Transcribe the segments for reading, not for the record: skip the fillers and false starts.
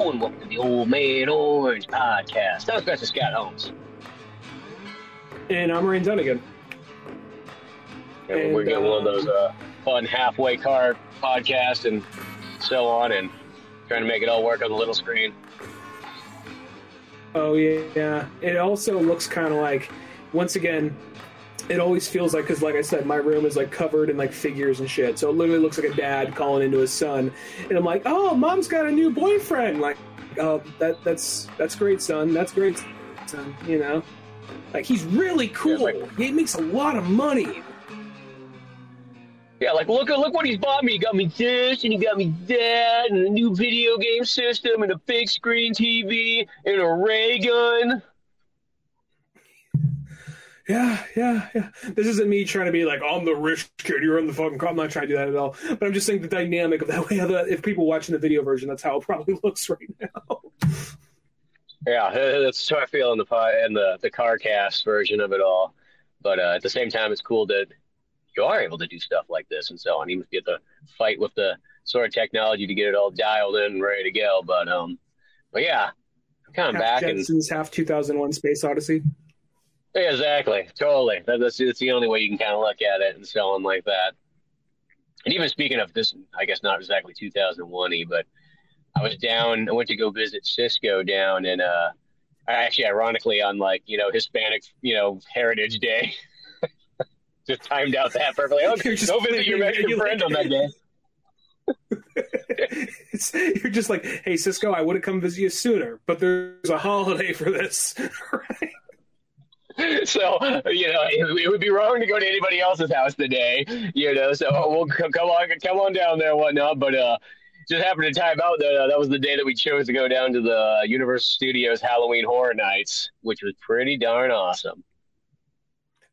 Hello and welcome to the Old Man Orange Podcast. I'm Spencer Scott Holmes. And I'm Ryan Dunigan. And we're getting one of those fun halfway car podcasts and so on, and trying to make it all work on the little screen. Oh, yeah. It also looks kind of like, once again, it always feels like, because like I said, my room is like covered in like figures and shit. So it literally looks like a dad calling into his son. And I'm like, oh, mom's got a new boyfriend. Like, oh, that's great, son. That's great, son. You know? Like, he's really cool. Yeah, like, he makes a lot of money. Yeah, like, look what he's bought me. He got me this, and he got me that, and a new video game system, and a big screen TV, and a ray gun. Yeah. This isn't me trying to be like, I'm the rich kid, you're on the fucking car. I'm not trying to do that at all. But I'm just saying the dynamic of that way. If people watching the video version, that's how it probably looks right now. Yeah, that's how I feel in the car cast version of it all. But at the same time, it's cool that you are able to do stuff like this and so on. You must get to fight with the sort of technology to get it all dialed in and ready to go. But yeah, I'm kind of back. Jetsons, half 2001 Space Odyssey. Exactly. Totally. That's the only way you can kind of look at it and so on like that. And even speaking of this, I guess not exactly 2001-y, but I went to go visit Cisco down in, actually ironically on like, you know, Hispanic, you know, Heritage Day. Just timed out that perfectly. Oh, okay, go visit your Mexican friend on that day. You're just like, hey, Cisco, I would have come visit you sooner, but there's a holiday for this. Right? So, you know, it would be wrong to go to anybody else's house today, you know, so we'll come on down there and whatnot. But just happened to time out that that was the day that we chose to go down to the Universal Studios Halloween Horror Nights, which was pretty darn awesome.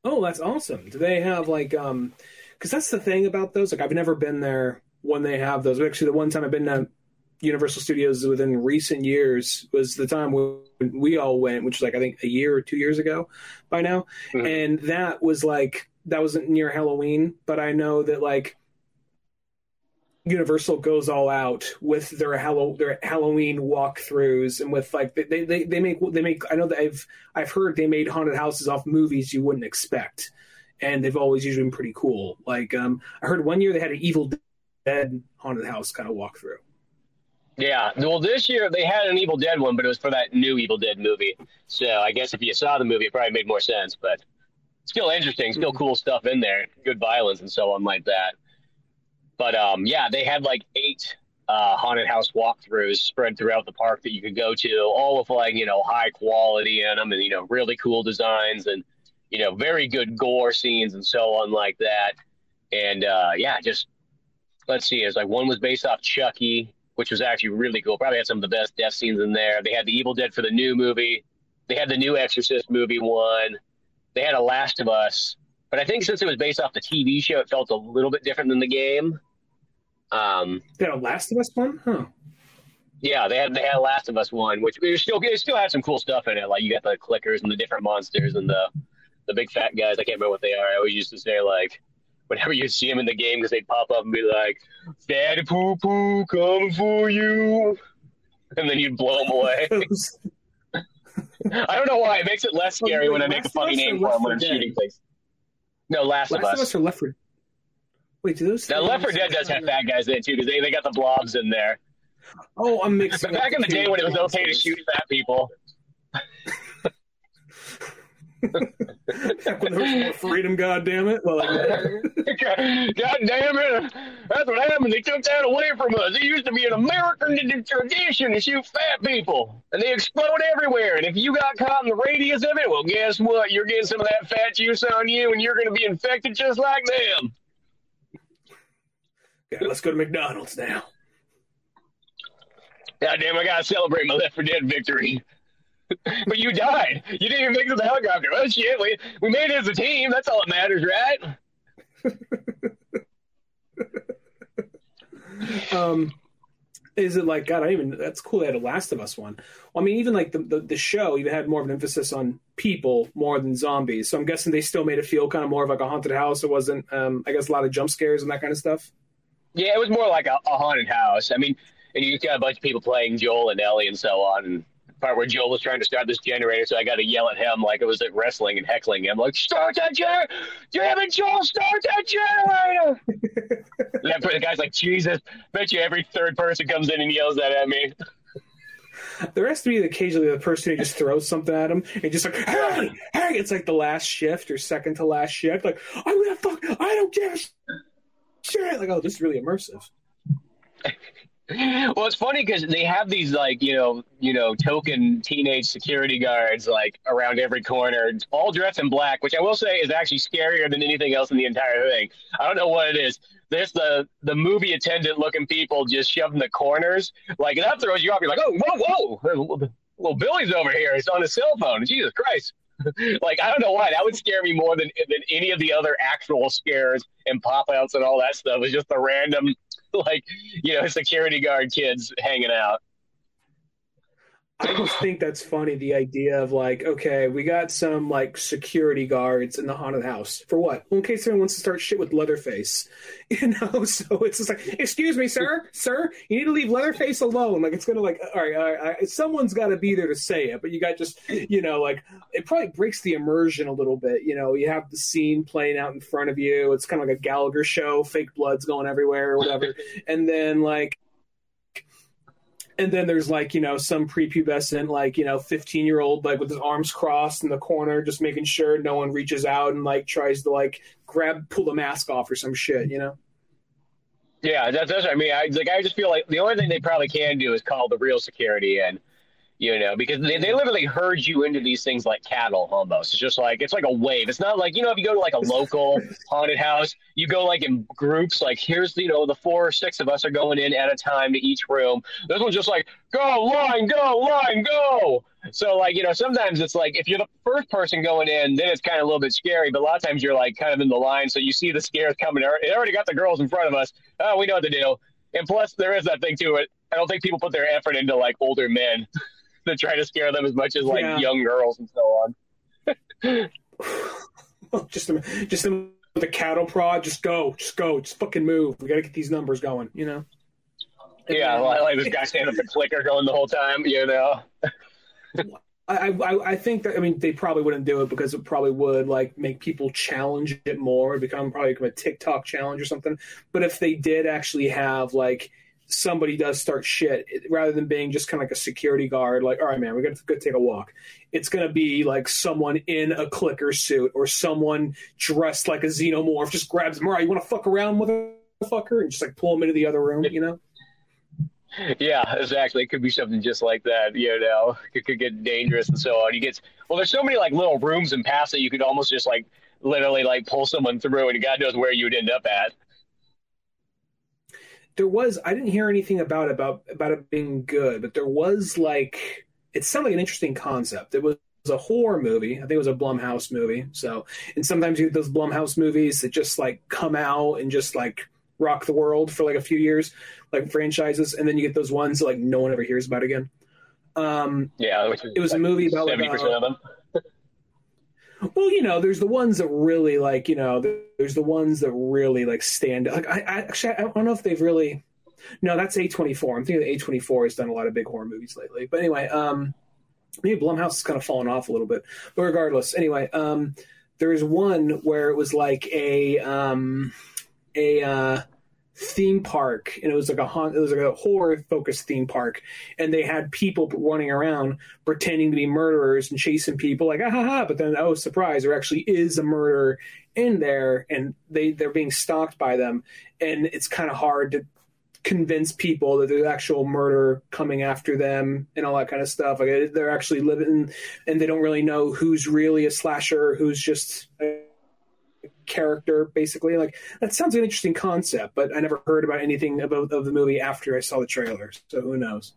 Oh, that's awesome. Do they have like, because that's the thing about those. Like, I've never been there when they have those. Actually, the one time I've been to Universal Studios within recent years was the time when we all went, which is like, I think a year or 2 years ago by now. Mm-hmm. And that was like, that wasn't near Halloween, but I know that like Universal goes all out with their Halloween walkthroughs, and with like they make I know that I've heard they made haunted houses off movies you wouldn't expect, and they've always usually been pretty cool. Like I heard one year they had an Evil Dead haunted house kind of walkthrough. Yeah, well, this year they had an Evil Dead one, but it was for that new Evil Dead movie. So I guess if you saw the movie, it probably made more sense. But still interesting, still cool stuff in there, good violence and so on like that. But, yeah, they had like 8 haunted house walkthroughs spread throughout the park that you could go to, all with like, you know, high quality in them and, you know, really cool designs and, you know, very good gore scenes and so on like that. And, yeah, just let's see. It was like one was based off Chucky, which was actually really cool. Probably had some of the best death scenes in there. They had the Evil Dead for the new movie. They had the new Exorcist movie one. They had a Last of Us. But I think since it was based off the TV show, it felt a little bit different than the game. They had a Last of Us one? Huh. Yeah, they had a Last of Us one, which it still had some cool stuff in it. Like, you got the clickers and the different monsters and the big fat guys. I can't remember what they are. I always used to say, like, whenever you see them in the game, because they'd pop up and be like, "Daddy poo-poo, come for you." And then you'd blow them away. I don't know why. It makes it less scary when I make a funny name for them when I'm shooting things. No, Last of Us. Last of Us or Left 4 Dead? Wait, do those? Now, Left 4 Dead does have fat guys in it, too, because they got the blobs in there. Oh, I'm mixing. But back in the day when it was okay to shoot fat people. Back when there was more freedom, goddammit. Well, goddammit. That's what happened. They took that away from us. It used to be an American tradition to shoot fat people. And they explode everywhere. And if you got caught in the radius of it, well, guess what? You're getting some of that fat juice on you, and you're going to be infected just like them. Okay, let's go to McDonald's now. Goddamn, I got to celebrate my Left 4 Dead victory. But you died. You didn't even make it to the helicopter. Oh, shit. We made it as a team. That's all that matters, right? Is it like, God, that's cool they had a Last of Us one. Well, I mean, even like the show, you had more of an emphasis on people more than zombies. So I'm guessing they still made it feel kind of more of like a haunted house. It wasn't, I guess, a lot of jump scares and that kind of stuff. Yeah, it was more like a haunted house. I mean, and you got a bunch of people playing Joel and Ellie and so on. And the part where Joel was trying to start this generator, so I got to yell at him like I was at wrestling and heckling him, like, start that generator! Damn it, Joel, start that generator! And the guy's like, Jesus, bet you every third person comes in and yells that at me. There has to be occasionally the person who just throws something at him and just like, hey, hey, it's like the last shift or second to last shift. Like, I'm gonna fuck, I don't give a shit. Like, oh, this is really immersive. Well, it's funny because they have these like, you know, token teenage security guards like around every corner, all dressed in black, which I will say is actually scarier than anything else in the entire thing. I don't know what it is. There's the movie attendant looking people just shoved in the corners. Like, that throws you off. You're like, oh, whoa. Well, Billy's over here. He's on his cell phone. Jesus Christ. Like, I don't know why. That would scare me more than any of the other actual scares and pop-outs and all that stuff. It's just the random, like, you know, security guard kids hanging out. I just think that's funny, the idea of, like, okay, we got some, like, security guards in the haunted house. For what? Well, in case someone wants to start shit with Leatherface. You know? So it's just like, excuse me, sir? Sir? You need to leave Leatherface alone. Like, it's going to, like, all right. Someone's got to be there to say it, but you got just, you know, like, it probably breaks the immersion a little bit. You know, you have the scene playing out in front of you. It's kind of like a Gallagher show, fake blood's going everywhere or whatever. And then, like, and then there's, like, you know, some prepubescent, like, you know, 15-year-old, like, with his arms crossed in the corner, just making sure no one reaches out and, like, tries to, like, pull the mask off or some shit, you know? Yeah, that's what I mean. I just feel like the only thing they probably can do is call the real security in, you know, because they literally herd you into these things like cattle almost. It's just like, it's like a wave. It's not like, you know, if you go to, like, a local haunted house, you go, like, in groups, like, here's, you know, the 4 or 6 of us are going in at a time to each room. This one's just like, go, line, go. So, like, you know, sometimes it's like, if you're the first person going in, then it's kind of a little bit scary, but a lot of times you're, like, kind of in the line, so you see the scares coming. It already got the girls in front of us. Oh, we know what to do. And plus, there is that thing to it. I don't think people put their effort into, like, older men to try to scare them as much as, like, young girls and so on. just with a cattle prod, just go, just fucking move. We gotta get these numbers going, you know? Yeah, like this guy standing with the clicker going the whole time, you know? I think that, I mean, they probably wouldn't do it because it probably would, like, make people challenge it more. It'd become probably like a TikTok challenge or something. But if they did actually have, like, somebody does start shit, rather than being just kind of like a security guard, like, all right, man, we're going to go take a walk. It's going to be like someone in a clicker suit or someone dressed like a xenomorph just grabs them. All right, you want to fuck around, motherfucker? And just like pull them into the other room, you know? Yeah, exactly. It could be something just like that, you know? It could get dangerous and so on. Well, there's so many like little rooms and paths that you could almost just like literally like pull someone through and God knows where you would end up at. I didn't hear anything about it being good, but there was like, it sounded like an interesting concept. It was a horror movie. I think it was a Blumhouse movie. So, and sometimes you get those Blumhouse movies that just like come out and just like rock the world for like a few years, like franchises. And then you get those ones that, like, no one ever hears about again. Yeah. It was like a movie about 70% of them. Well, you know, there's the ones that really, like, you know, there's the ones that really, like, stand out. Like, I don't know if they've really... No, that's A24. I'm thinking that A24 has done a lot of big horror movies lately. But anyway, maybe Blumhouse has kind of fallen off a little bit. But regardless, anyway, there was one where it was, like, a theme park, and it was like a horror focused theme park, and they had people running around pretending to be murderers and chasing people, like, ah, ha, ha. But then, oh, surprise, there actually is a murderer in there, and they're being stalked by them, and it's kind of hard to convince people that there's actual murder coming after them and all that kind of stuff. Like, they're actually living, and they don't really know who's really a slasher, who's just character, basically. Like, that sounds an interesting concept, but I never heard about anything of the movie after I saw the trailer, so who knows.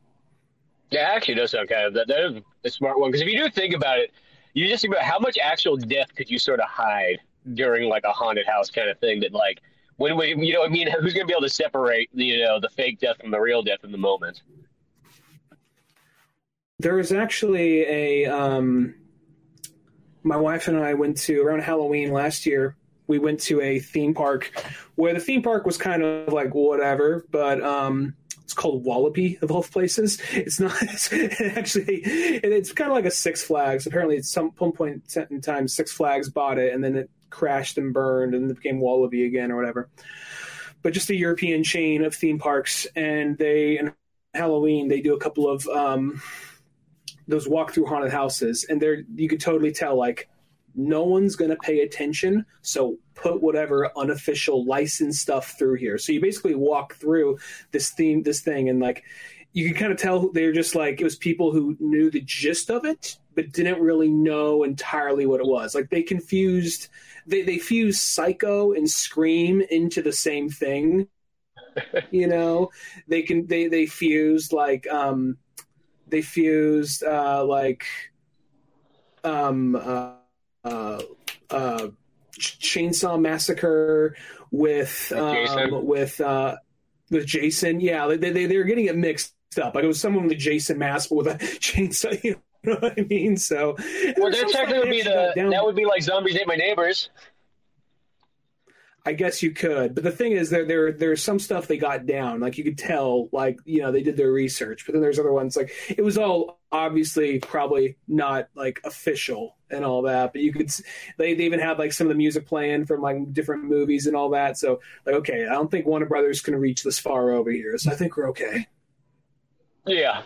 Yeah, actually does sound kind of that is a smart one, because if you do think about it, you just think about how much actual death could you sort of hide during like a haunted house kind of thing, that like when we, you know what I mean, who's gonna be able to separate, you know, the fake death from the real death in the moment. There is actually a my wife and I went to, around Halloween last year, we went to a theme park where the theme park was kind of like whatever, but It's called Wallaby, of all places. It's not, it's kind of like a Six Flags. Apparently at some point in time, Six Flags bought it, and then it crashed and burned, and it became Wallaby again or whatever. But just a European chain of theme parks, and they, in Halloween, they do a couple of those walk-through haunted houses, and there you could totally tell, like, no one's going to pay attention, so put whatever unofficial license stuff through here. So you basically walk through this theme, this thing, and, like, you can kind of tell they're just, like, it was people who knew the gist of it, but didn't really know entirely what it was. Like, they confused, they fused Psycho and Scream into the same thing, you know? They fused, like, they fused, Chainsaw Massacre with Jason. Yeah, they were getting it mixed up. Like, it was someone with a Jason mask but with a chainsaw. You know what I mean? So, well, that technically would be that would be like Zombies Ate My Neighbors. I guess you could, but the thing is, there's some stuff they got down. Like, you could tell, like, you know, they did their research. But then there's other ones, like, it was all obviously probably not, like, official and all that. But you could, they even had, like, some of the music playing from, like, different movies and all that. So, like, okay, I don't think Warner Brothers can reach this far over here. So I think we're okay. Yeah.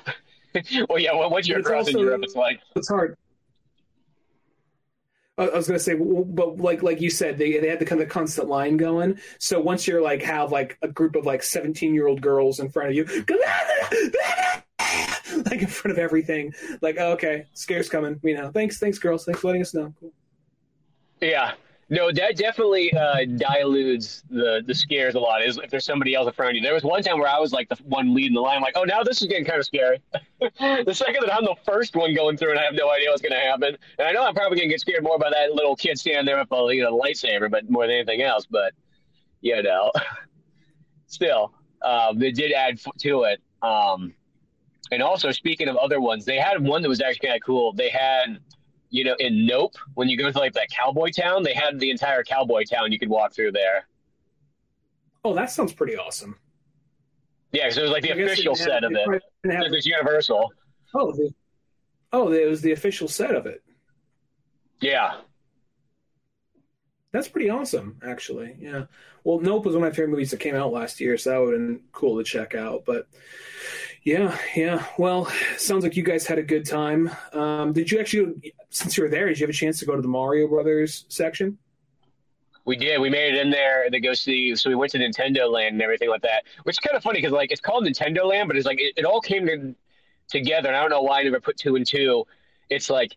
Well, yeah. Once you're across in Europe, it's like, it's hard. I was going to say, but like you said, they had the kind of constant line going. So once you're, like, have, like, a group of, like, 17-year-old girls in front of you, like, in front of everything, like, oh, okay, scare's coming. We know. Thanks, girls. Thanks for letting us know. Cool. Yeah. No, that definitely dilutes the scares a lot, is if there's somebody else in front of you. There was one time where I was, like, the one leading the line. I'm like, oh, now this is getting kind of scary. The second that I'm the first one going through and I have no idea what's going to happen. And I know I'm probably going to get scared more by that little kid standing there with a, you know, lightsaber, but more than anything else. But, you know, still, they did add to it. And also, speaking of other ones, they had one that was actually kind of cool. They had... You know, in Nope, when you go to, like, that cowboy town, they had the entire cowboy town you could walk through there. Oh, that sounds pretty awesome. Yeah, because it was, like, the official set of it. It was Universal. Oh, it was the official set of it. Yeah. That's pretty awesome, actually. Yeah. Well, Nope was one of my favorite movies that came out last year, so that would have been cool to check out, but... Yeah. Well, sounds like you guys had a good time. Did you actually, since you were there, did you have a chance to go to the Mario Brothers section? We did. We made it in there to go see. So we went to Nintendo Land and everything like that, which is kind of funny because, like, it's called Nintendo Land, but it's like it all came together. And I don't know why I never put two and two. It's like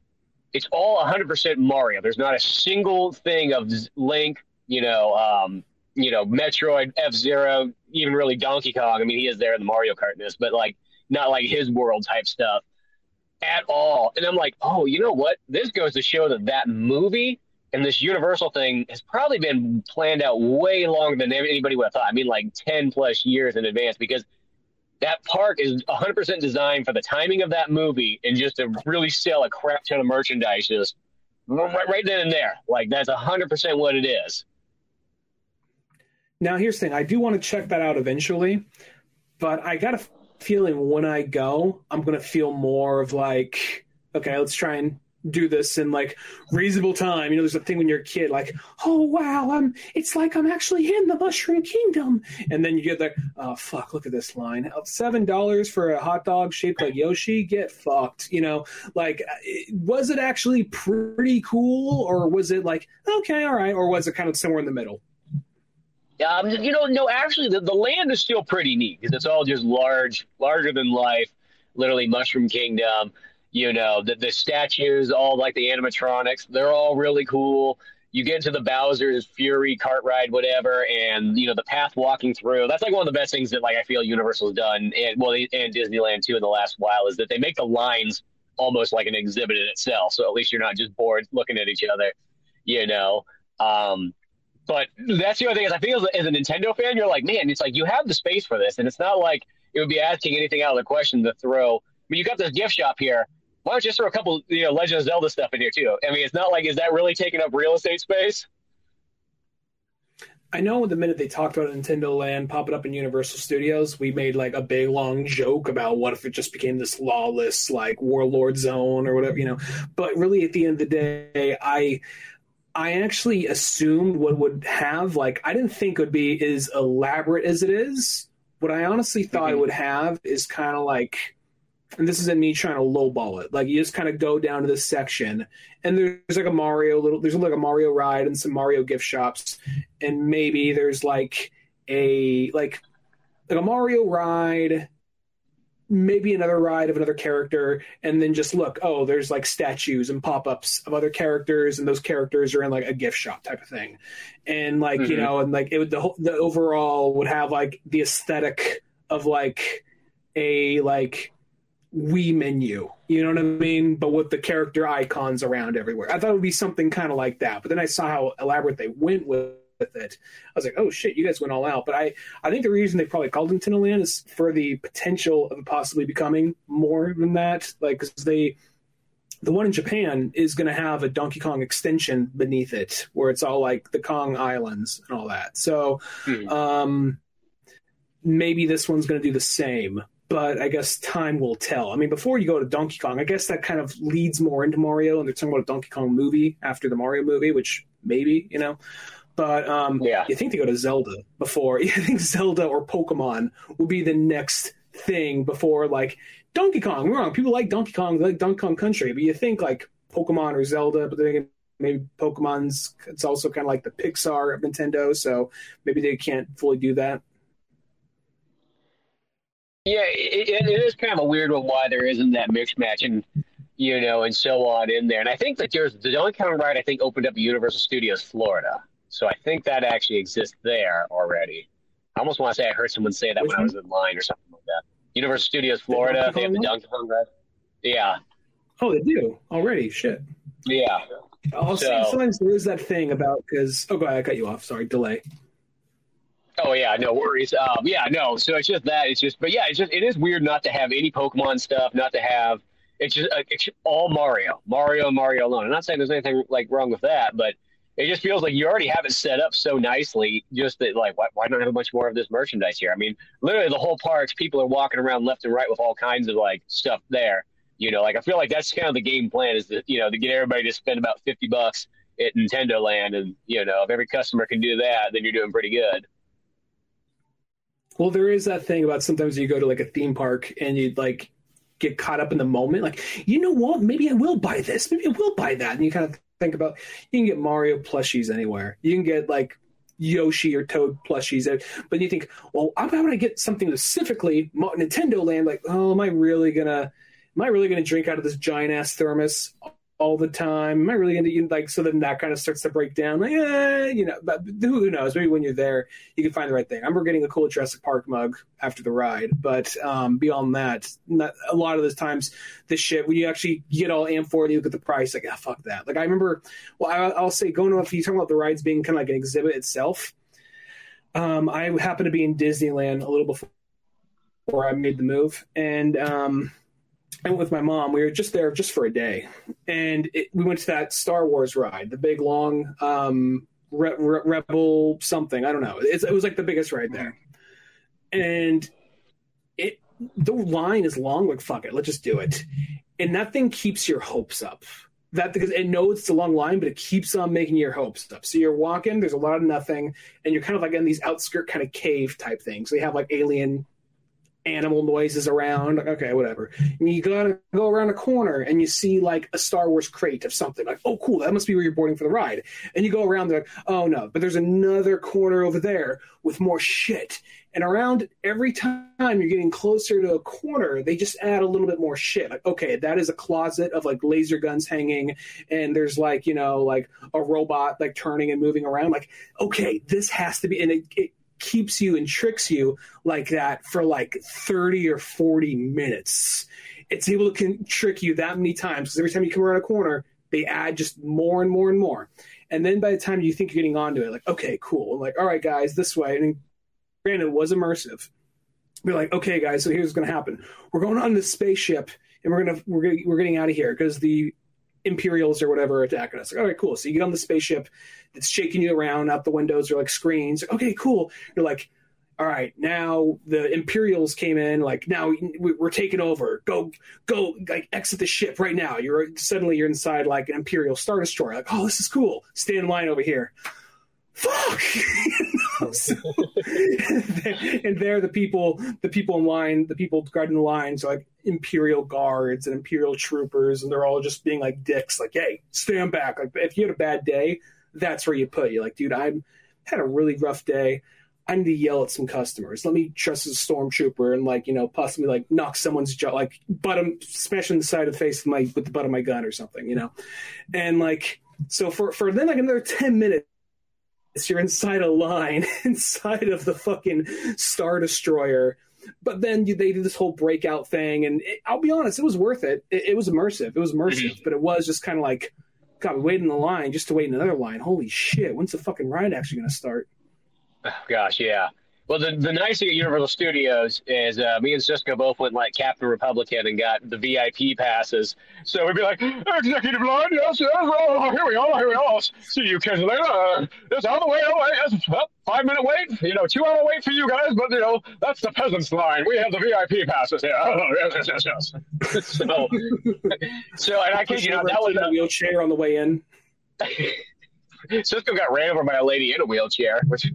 it's all 100% Mario. There's not a single thing of Link, Metroid, F-Zero, even really Donkey Kong. I mean, he is there in the Mario Kart in this, but, like, not like his world type stuff at all. And I'm like, oh, you know what? This goes to show that movie and this Universal thing has probably been planned out way longer than anybody would have thought. I mean, like, 10 plus years in advance, because that park is 100% designed for the timing of that movie and just to really sell a crap ton of merchandise just right then and there. Like, that's 100% what it is. Now, here's the thing. I do want to check that out eventually, but I got a feeling when I go, I'm going to feel more of, like, okay, let's try and do this in, like, reasonable time. You know, there's a thing when you're a kid, like, oh, wow, it's like I'm actually in the Mushroom Kingdom. And then you get there, oh, fuck, look at this line. $7 for a hot dog shaped like Yoshi? Get fucked. You know, like, was it actually pretty cool, or was it like, okay, all right, or was it kind of somewhere in the middle? Actually, the land is still pretty neat because it's all just larger than life, literally Mushroom Kingdom. You know, the statues, all like the animatronics, they're all really cool. You get into the Bowser's Fury cart ride, whatever, and, you know, the path walking through. That's, like, one of the best things that, like, I feel Universal's done, and Disneyland, too, in the last while, is that they make the lines almost like an exhibit in itself. So at least you're not just bored looking at each other, you know. But that's the other thing is I feel as a Nintendo fan, you're like, man, it's like you have the space for this. And it's not like it would be asking anything out of the question to throw. I mean, you got this gift shop here. Why don't you just throw a couple, you know, Legend of Zelda stuff in here, too? I mean, it's not like, is that really taking up real estate space? I know the minute they talked about Nintendo Land popping up in Universal Studios, we made like a big long joke about what if it just became this lawless like warlord zone or whatever, you know. But really, at the end of the day, I actually assumed what would have like I didn't think it would be as elaborate as it is. What I honestly thought it would have is kind of like, and this isn't me trying to lowball it, like you just kind of go down to this section and there's like a Mario little, there's like a Mario ride and some Mario gift shops. And maybe there's like a Mario ride, maybe another ride of another character. And then just look, oh, there's like statues and pop-ups of other characters. And those characters are in like a gift shop type of thing. And like, you know, and like it would, the overall would have like the aesthetic of like a, like, Wii menu, you know what I mean? But with the character icons around everywhere. I thought it would be something kind of like that. But then I saw how elaborate they went with it. I was like, oh shit, you guys went all out. But I think the reason they probably called Nintendo Land is for the potential of it possibly becoming more than that. Like, because the one in Japan is going to have a Donkey Kong extension beneath it where it's all like the Kong Islands and all that. So maybe this one's going to do the same. But I guess time will tell. I mean, before you go to Donkey Kong, I guess that kind of leads more into Mario, and they're talking about a Donkey Kong movie after the Mario movie, which maybe, you know. But you think they go to Zelda before. You think Zelda or Pokemon will be the next thing before, like, Donkey Kong. We're wrong. People like Donkey Kong. They like Donkey Kong Country. But you think, like, Pokemon or Zelda, but then maybe Pokemon's – it's also kind of like the Pixar of Nintendo, so maybe they can't fully do that. Yeah, it is kind of a weird one why there isn't that mix match and, you know, and so on in there. And I think that there's the Donkey Kong ride, I think, opened up at Universal Studios Florida. So I think that actually exists there already. I almost want to say I heard someone say that when I was in line or something like that. Universal Studios Florida, they have the Donkey Kong ride. Yeah. Oh, they do already? Shit. Yeah. I'll say sometimes there is that thing about because – oh, go ahead. I cut you off. Sorry. Delay. Oh yeah, no worries. So it's just that. It's just, but yeah, it's just it is weird not to have any Pokemon stuff, not to have. It's just it's all Mario, and Mario alone. I'm not saying there's anything like wrong with that, but it just feels like you already have it set up so nicely. Just that, like, why not have much more of this merchandise here? I mean, literally the whole park, people are walking around left and right with all kinds of like stuff there. You know, like I feel like that's kind of the game plan is that you know to get everybody to spend about $50 at Nintendo Land, and you know if every customer can do that, then you're doing pretty good. Well, there is that thing about sometimes you go to like a theme park and you like get caught up in the moment. Like, you know what? Maybe I will buy this. Maybe I will buy that. And you kind of think about you can get Mario plushies anywhere. You can get like Yoshi or Toad plushies. But you think, well, I'm going to get something specifically Nintendo Land. Like, oh, am I really gonna drink out of this giant ass thermos all the time? Am I really into you? Like, so then that kind of starts to break down. Like, you know, but who knows? Maybe when you're there, you can find the right thing. I remember getting a cool Jurassic Park mug after the ride, but beyond that, a lot of the times, this shit, when you actually get all amped for it, you look at the price, like, ah, fuck that. Like, I remember, well, I'll say, going off, you're talking about the rides being kind of like an exhibit itself. I happened to be in Disneyland a little before I made the move, and I went with my mom. We were just there just for a day. And we went to that Star Wars ride, the big, long Rebel something. I don't know. It was like the biggest ride there. And the line is long. Like, fuck it. Let's just do it. And that thing keeps your hopes up. That because I know it's a long line, but it keeps on making your hopes up. So you're walking. There's a lot of nothing. And you're kind of like in these outskirt kind of cave type things. They have like alien animal noises around, like, okay, whatever. And you gotta go around a corner and you see like a Star Wars crate of something, like, oh cool, that must be where you're boarding for the ride. And you go around, they're like, oh no, but there's another corner over there with more shit. And around every time you're getting closer to a corner, they just add a little bit more shit. Like, okay, that is a closet of like laser guns hanging, and there's like, you know, like a robot like turning and moving around. Like, okay, this has to be, and it keeps you and tricks you like that for like 30 or 40 minutes. It's able to trick you that many times because every time you come around a corner, they add just more and more and more. And then by the time you think you're getting onto it, like, okay, cool. I'm like, all right, guys, this way. And granted, it was immersive. We're like, okay, guys, so here's what's going to happen. We're going on this spaceship and we're getting out of here because the Imperials or whatever attacking us. Like, all right, cool. So you get on the spaceship that's shaking you around. Out the windows are like screens. Like, okay, cool. You're like, all right, now the Imperials came in. Like, now we're taking over. Go, like, exit the ship right now. You're suddenly inside like an Imperial Star Destroyer. Like, oh, this is cool. Stay in line over here. Fuck! And there, the people in line, the people guarding the lines, are like Imperial guards and Imperial troopers, and they're all just being like dicks. Like, hey, stand back. Like, if you had a bad day, that's where you put you. Like, dude, I had a really rough day. I need to yell at some customers. Let me dress as a stormtrooper and, like, you know, possibly like knock someone's jaw, like bottom, smash in the side of the face with the butt of my gun or something, you know. And like, so for then like another 10 minutes. You're inside a line, inside of the fucking Star Destroyer. But then they do this whole breakout thing, and I'll be honest, it was worth it. It was immersive. Mm-hmm. But it was just kind of like, God, wait in the line just to wait in another line. Holy shit, when's the fucking ride actually going to start? Oh, gosh, yeah. Well, the nice thing at Universal Studios is me and Cisco both went like Captain Republican and got the VIP passes. So we'd be like, executive line, yes, here we are. See you kids later. This out of the way, that's a 5-minute wait, 2-hour wait for you guys, but, that's the peasants line. We have the VIP passes here. Oh, yes. So, and I kid you not, that was a wheelchair on the way in. Cisco got ran over by a lady in a wheelchair, which...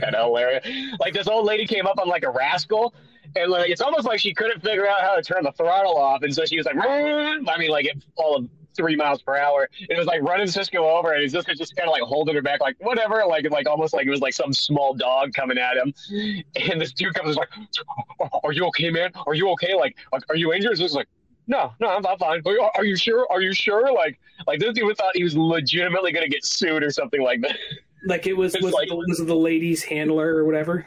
kind of hilarious. Like, this old lady came up on like a Rascal, and like it's almost like she couldn't figure out how to turn the throttle off, and so she was like, run! I mean, like at all of 3 miles per hour. It was like running Cisco over, and Cisco just kind of like holding her back, like whatever, like almost like it was like some small dog coming at him. And this dude comes like, "Are you okay, man? Are you okay? Like are you injured?" It's like, No, I'm fine. Are you sure? Like this dude thought he was legitimately gonna get sued or something like that. Like it was the lady's handler or whatever.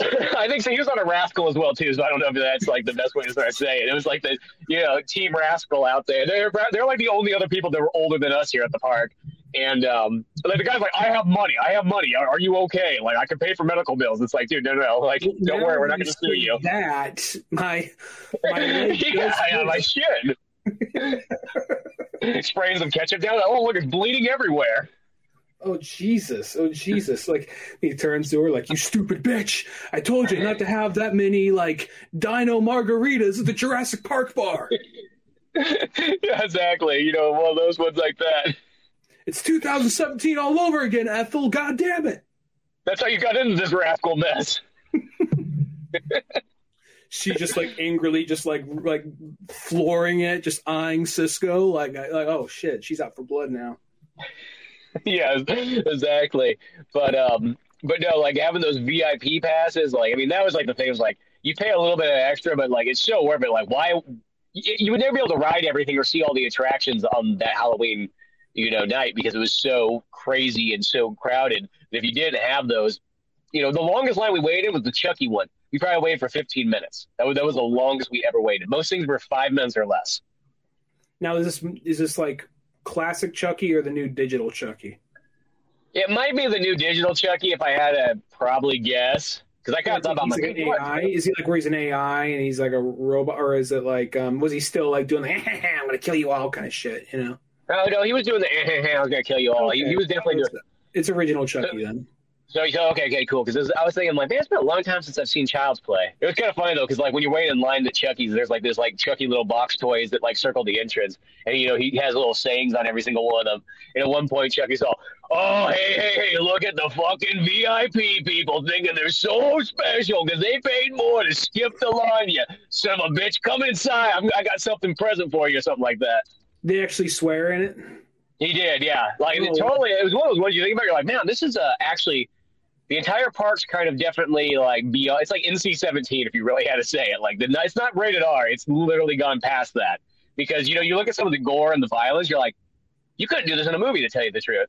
I think so. He was on a Rascal as well too, so I don't know if that's like the best way to start saying it. It was like the Team Rascal out there. They're like the only other people that were older than us here at the park. And like the guy's like, I have money. Are you okay? Like I can pay for medical bills. It's like, dude, no. Like, don't worry, we're not going to sue you. That my yeah, my shit. Spraying some ketchup down. Oh look, it's bleeding everywhere. Oh Jesus! Like he turns to her, like, "You stupid bitch! I told you not to have that many like Dino margaritas at the Jurassic Park bar." Yeah, exactly. One of those ones like that. It's 2017 all over again, Ethel. God damn it! That's how you got into this Rascal mess. She just like angrily, just like flooring it, just eyeing Cisco, like oh shit, she's out for blood now. Yeah, exactly. But no, like having those VIP passes, like, I mean, that was like the thing. It was like you pay a little bit of extra, but like it's still worth it. Like, why you would never be able to ride everything or see all the attractions on that Halloween, night because it was so crazy and so crowded. But if you didn't have those, the longest line we waited was the Chucky one. We probably waited for 15 minutes. That was the longest we ever waited. Most things were 5 minutes or less. Now, is this like classic Chucky or the new digital Chucky? It might be the new digital Chucky if I had to probably guess, because I kind of thought about like an AI. Is he like where he's an AI and he's like a robot, or is it like was he still like doing the I'm gonna kill you all kind of shit? Oh no, he was doing the I was gonna kill you all. Okay. He was definitely doing it. It's original Chucky then. So okay, cool. Because I was thinking, like, man, it's been a long time since I've seen Child's Play. It was kind of funny though, because like when you're waiting in line at Chucky's, there's like this like Chucky little box toys that like circle the entrance, and he has little sayings on every single one of them. And at one point, Chucky's all, "Oh hey, look at the fucking VIP people thinking they're so special because they paid more to skip the line. You son of a bitch, come inside. I got something present for you," or something like that. They actually swear in it. He did, yeah. Like it totally. It was one of those ones you think about. You're like, man, this is actually. The entire park's kind of definitely like beyond. It's like NC-17 if you really had to say it. Like it's not rated R. It's literally gone past that because you look at some of the gore and the violence. You're like, you couldn't do this in a movie, to tell you the truth.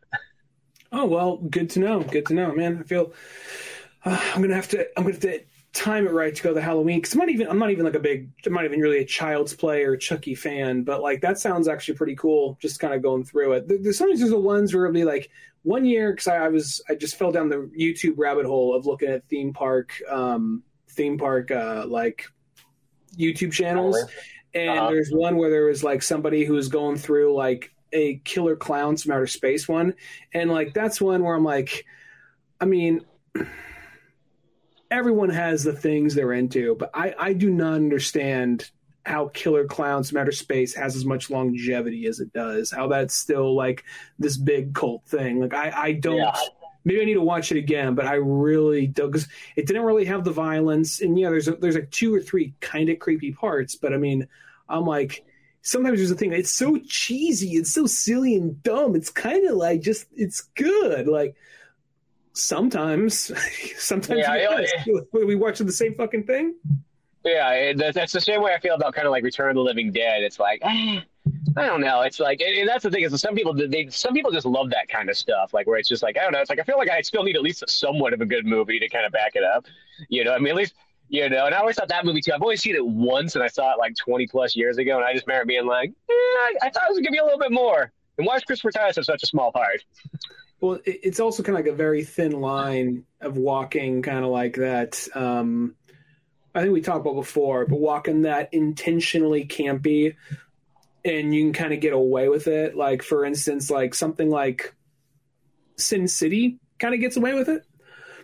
Oh well, good to know. Good to know, man. I feel I'm gonna have to time it right to go to Halloween because I'm not even really a Child's Play or Chucky fan. But like that sounds actually pretty cool. Just kind of going through it. Sometimes there's the ones where it'll be like. One year, because I just fell down the YouTube rabbit hole of looking at theme park like YouTube channels, And there's one where there was like somebody who was going through like a Killer Klowns from Outer Space one. And like, that's one where I'm like, I mean, everyone has the things they're into, but I do not understand how Killer Klowns from Outer Space has as much longevity as it does, how that's still like this big cult thing. Like I don't, maybe I need to watch it again, but I really don't, because it didn't really have the violence. And yeah, there's like two or three kind of creepy parts, but I mean, I'm like, sometimes there's a thing, it's so cheesy, it's so silly and dumb. It's kind of like just, it's good. Like sometimes we watch the same fucking thing. Yeah, that's the same way I feel about kind of like Return of the Living Dead. It's like, I don't know. It's like, and that's the thing is some people just love that kind of stuff. Like where it's just like, I don't know. It's like, I feel like I still need at least somewhat of a good movie to kind of back it up. You know, I mean, at least, you know, and I always thought that movie too. I've only seen it once and I saw it like 20 plus years ago. And I just remember being like, I thought it was going to be a little bit more. And why is Christopher Titus have such a small part? Well, it's also kind of like a very thin line of walking kind of like that. I think we talked about before, but walking that intentionally campy and you can kind of get away with it. Like, for instance, like something like Sin City kind of gets away with it,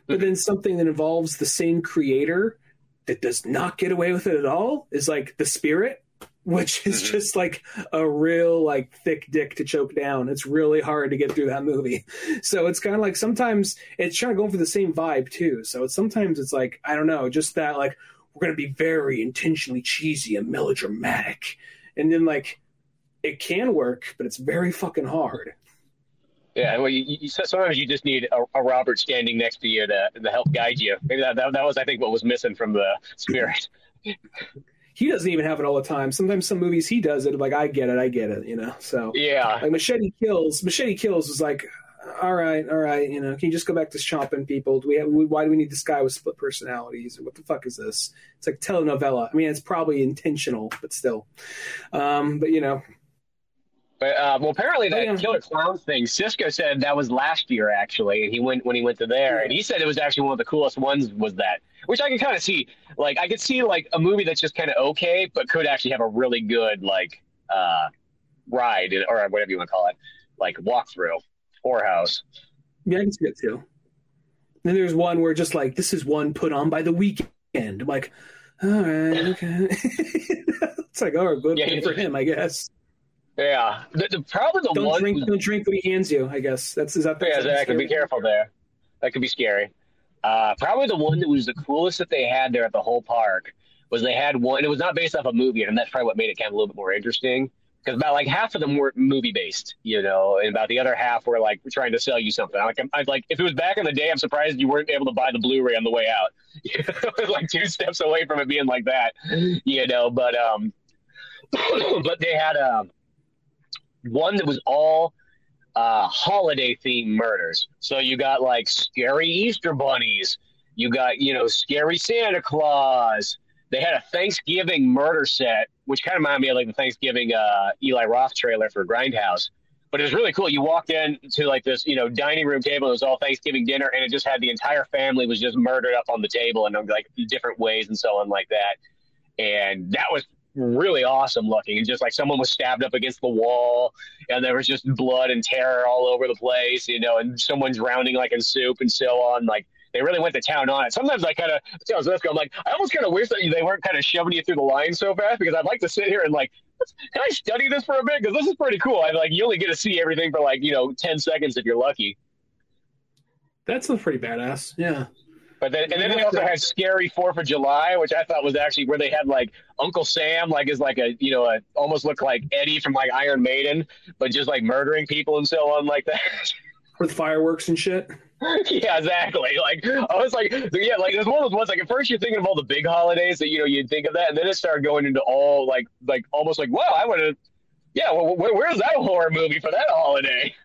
but then something that involves the same creator that does not get away with it at all is like The Spirit, which is just like a real like thick dick to choke down. It's really hard to get through that movie. So it's kind of like sometimes it's trying to go for the same vibe too. So it's, sometimes it's like, I don't know, just that like, we're going to be very intentionally cheesy and melodramatic. And then, like, it can work, but it's very fucking hard. Yeah, well, you sometimes you just need a Robert standing next to you to help guide you. Maybe that was, I think, what was missing from The Spirit. He doesn't even have it all the time. Sometimes some movies he does it, like, I get it, you know? So, yeah. Like, Machete Kills was like, all right, you know, can you just go back to chomping people? Why do we need this guy with split personalities? What the fuck is this? It's like telenovela. I mean, it's probably intentional, but still. But, you know. But, well, apparently that Killer Klowns thing, Cisco said that was last year, actually, and when he went to there, and he said it was actually one of the coolest ones was that, which I can kind of see. Like, I could see, like, a movie that's just kind of okay, but could actually have a really good, like, ride, or whatever you want to call it, like, walkthrough. Or house. Yeah, I can see it too. Then there's one where just like, this is one put on by The Weeknd. I'm like, all right, okay. It's like, oh, good for him, I guess. Yeah. Don't drink what he hands you, I guess. Exactly. Be careful there. That could be scary. Probably the one that was the coolest that they had there at the whole park was they had one, it was not based off a movie, and that's probably what made it kind of a little bit more interesting. Because about like half of them weren't movie based, you know, and about the other half were like trying to sell you something. Like if it was back in the day, I'm surprised you weren't able to buy the Blu-ray on the way out. It was like two steps away from it being like that, you know. But but they had one that was all holiday themed murders. So you got like scary Easter bunnies, you got, you know, scary Santa Claus. They had a Thanksgiving murder set, which kind of reminded me of like the Thanksgiving Eli Roth trailer for Grindhouse. But it was really cool. You walked in to like this, you know, dining room table. It was all Thanksgiving dinner, and it just had the entire family was just murdered up on the table in like different ways and so on like that. And that was really awesome looking. And just like someone was stabbed up against the wall, and there was just blood and terror all over the place, you know, and someone drowning like in soup and so on, like. They really went to town on it. Sometimes I'm like, I almost kind of wish that they weren't kind of shoving you through the line so fast, because I'd like to sit here and like, can I study this for a bit? Because this is pretty cool. I like, you only get to see everything for like, you know, 10 seconds if you're lucky. That's pretty badass. Yeah. But then, and then they also had scary 4th of July, which I thought was actually where they had like Uncle Sam, like is like a, you know, a, almost looked like Eddie from like Iron Maiden, but just like murdering people and so on like that. With fireworks and shit. Yeah, exactly. Like I was like, yeah, like there's one of those ones. Like at first you're thinking of all the big holidays that, you know, you'd think of that, and then it started going into all like almost like, wow, I want to, yeah. Well, where's that horror movie for that holiday?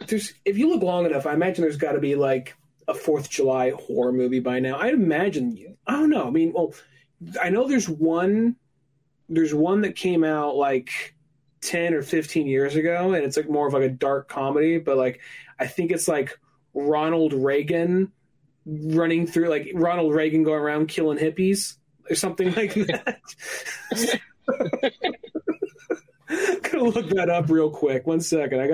If you look long enough, I imagine there's got to be like a 4th of July horror movie by now. I'd imagine. I don't know. I mean, well, I know there's one that came out like 10 or 15 years ago, and it's like more of like a dark comedy, but like I think it's like Ronald Reagan going around killing hippies. or something like that. I'm gonna look that up real quick. 1 second. I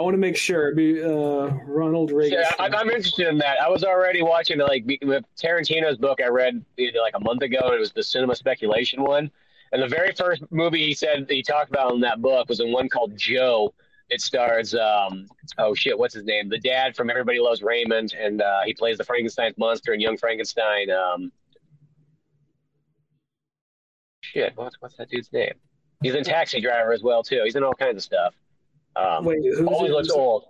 want to make sure. It'd be Ronald Reagan. Yeah, I'm interested in that. I was already watching like with Tarantino's book I read like a month ago. It was the Cinema Speculation one, and the very first movie he talked about in that book was in one called Joe. It stars what's his name? The dad from Everybody Loves Raymond, and he plays the Frankenstein's monster in Young Frankenstein. What's that dude's name? He's in Taxi Driver as well, too. He's in all kinds of stuff. Always looks old.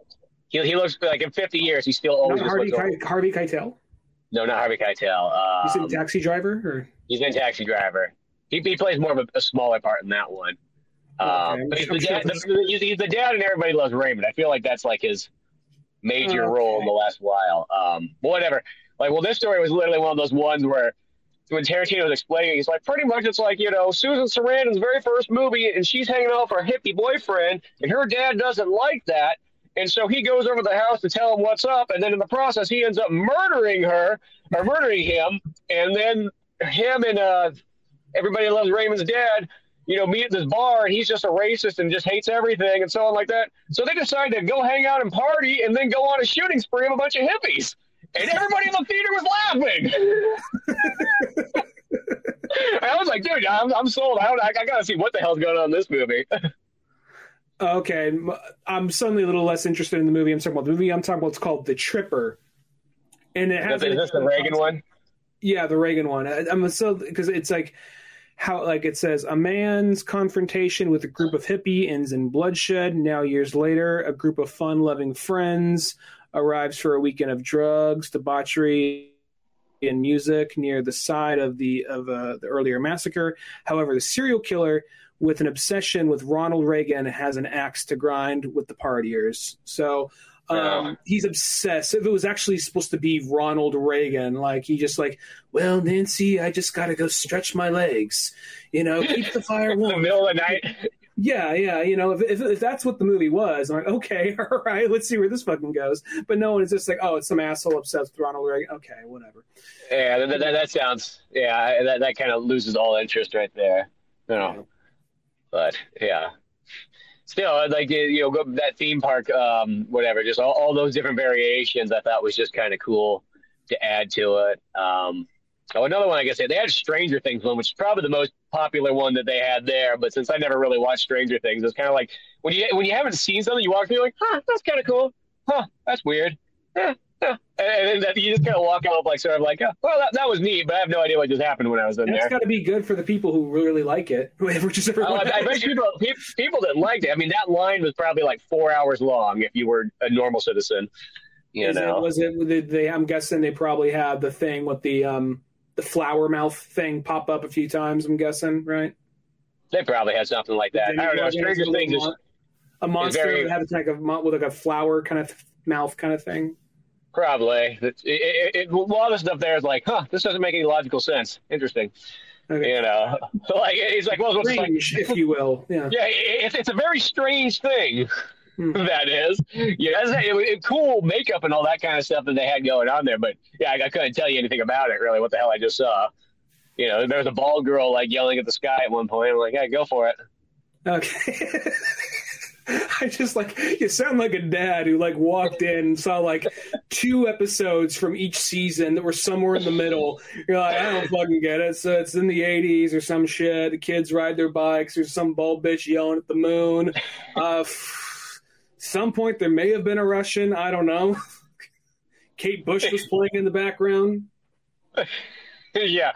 He looks like in 50 years, he still always looks old. Harvey Keitel? No, not Harvey Keitel. He's in Taxi Driver? He's in Taxi Driver. He plays more of a smaller part in that one. But he's the dad and Everybody Loves Raymond. I feel like that's like his major role in the last while. Whatever. This story was literally one of those ones where when Tarantino was explaining, he's like, pretty much it's like, Susan Sarandon's very first movie, and she's hanging out with her hippie boyfriend, and her dad doesn't like that, and so he goes over to the house to tell him what's up, and then in the process, he ends up murdering him, and then him and Everybody Loves Raymond's dad, meet at this bar, and he's just a racist and just hates everything, and so on like that. So they decide to go hang out and party, and then go on a shooting spree of a bunch of hippies. And everybody in the theater was laughing. I was like, dude, I'm sold. I got to see what the hell's going on in this movie. Okay. I'm suddenly a little less interested in the movie. I'm talking about it's called The Tripper. And it has... Is this the Reagan one? Yeah, the Reagan one. Because it's like... How, like it says, a man's confrontation with a group of hippies ends in bloodshed. Now, years later, a group of fun-loving friends arrives for a weekend of drugs, debauchery, and music near the side of the earlier massacre. However, the serial killer, with an obsession with Ronald Reagan, has an axe to grind with the partiers. So... he's obsessed. If it was actually supposed to be Ronald Reagan, well, Nancy, I just got to go stretch my legs, keep the fire warm. In the middle of the night. Yeah. If that's what the movie was, I'm like, okay, all right, let's see where this fucking goes. But no, it's just like, oh, it's some asshole obsessed with Ronald Reagan. Okay, whatever. Yeah, that sounds, that kind of loses all interest right there. No. But yeah. Still, go that theme park, whatever, just all those different variations I thought was just kind of cool to add to it. Another one, like I said, they had Stranger Things one, which is probably the most popular one that they had there. But since I never really watched Stranger Things, it's kind of like when you haven't seen something, you walk through, like, huh, that's kind of cool. Huh, that's weird. Huh. And then you just kind of walk up that was neat, but I have no idea what just happened when I was in there. It's got to be good for the people who really like it. I bet people that liked it. I mean, that line was probably like 4 hours long if you were a normal citizen. I'm guessing they probably had the thing with the flower mouth thing pop up a few times. I'm guessing, right? They probably had something like that. I don't know. Stranger Things is a monster that had a flower kind of mouth kind of thing. Probably. A lot of stuff there is like, huh, this doesn't make any logical sense. Interesting. Okay. It's like, well, strange, if you will. Yeah. Yeah, it's a very strange thing. That is. Yeah, cool makeup and all that kind of stuff that they had going on there. But yeah, I couldn't tell you anything about it, really, what the hell I just saw. There was a bald girl yelling at the sky at one point. I'm like, yeah, go for it. Okay. I just you sound like a dad who walked in and saw 2 episodes from each season that were somewhere in the middle. You're like, I don't fucking get it. So it's in the 80s or some shit. The kids ride their bikes. There's some bald bitch yelling at the moon. Some point there may have been a Russian. I don't know. Kate Bush was playing in the background. Yeah,